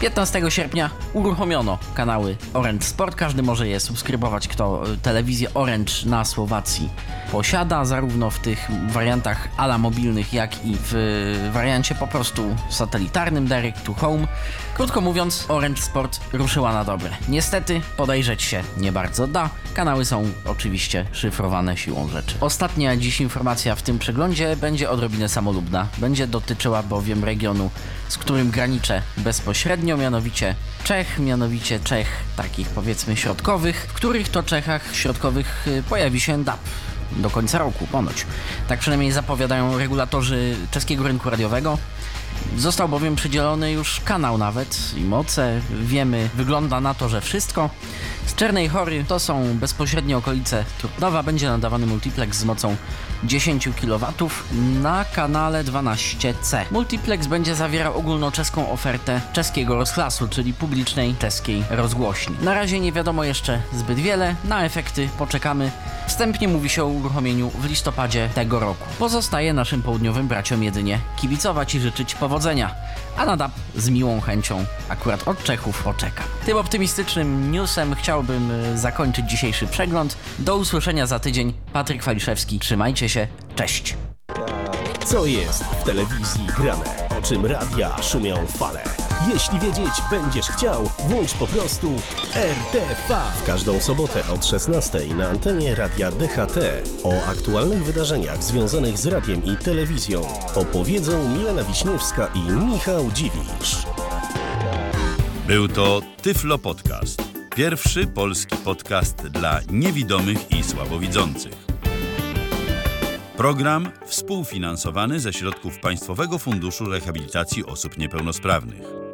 piętnastego sierpnia uruchomiono kanały Orange Sport. Każdy może je subskrybować, kto telewizję Orange na Słowacji posiada, zarówno w tych wariantach ala mobilnych, jak i w wariancie po prostu satelitarnym, direct to home. Krótko mówiąc, Orange Sport ruszyła na dobre. Niestety podejrzeć się nie bardzo da. Kanały są oczywiście szyfrowane siłą rzeczy. Ostatnia dziś informacja w tym przeglądzie będzie odrobinę samolubna. Będzie dotyczyła bowiem regionu, z którym graniczę bezpośrednio, mianowicie Czech, mianowicie Czech takich powiedzmy środkowych, w których to Czechach środkowych pojawi się D A B do końca roku, ponoć. Tak przynajmniej zapowiadają regulatorzy czeskiego rynku radiowego. Został bowiem przydzielony już kanał nawet i moce, wiemy, wygląda na to, że wszystko. Z Czernej Hory, to są bezpośrednie okolice Trutnowa, będzie nadawany multiplex z mocą dziesięć kilowatów na kanale dwanaście C. Multiplex będzie zawierał ogólnoczeską ofertę czeskiego rozklasu, czyli publicznej czeskiej rozgłośni. Na razie nie wiadomo jeszcze zbyt wiele, na efekty poczekamy. Wstępnie mówi się o uruchomieniu w listopadzie tego roku. Pozostaje naszym południowym braciom jedynie kibicować i życzyć powodzenia, a na D A B z miłą chęcią akurat od Czechów poczeka. Tym optymistycznym newsem chciałbym zakończyć dzisiejszy przegląd. Do usłyszenia za tydzień. Patryk Waliszewski. Trzymajcie się. Cześć. Co jest w telewizji grane? O czym radia szumią fale? Jeśli wiedzieć będziesz chciał, włącz po prostu R T V. W każdą sobotę od szesnastej na antenie radia D H T o aktualnych wydarzeniach związanych z radiem i telewizją opowiedzą Milena Wiśniewska i Michał Dziwisz. Był to Tyflo Podcast. Pierwszy polski podcast dla niewidomych i słabowidzących. Program współfinansowany ze środków Państwowego Funduszu Rehabilitacji Osób Niepełnosprawnych.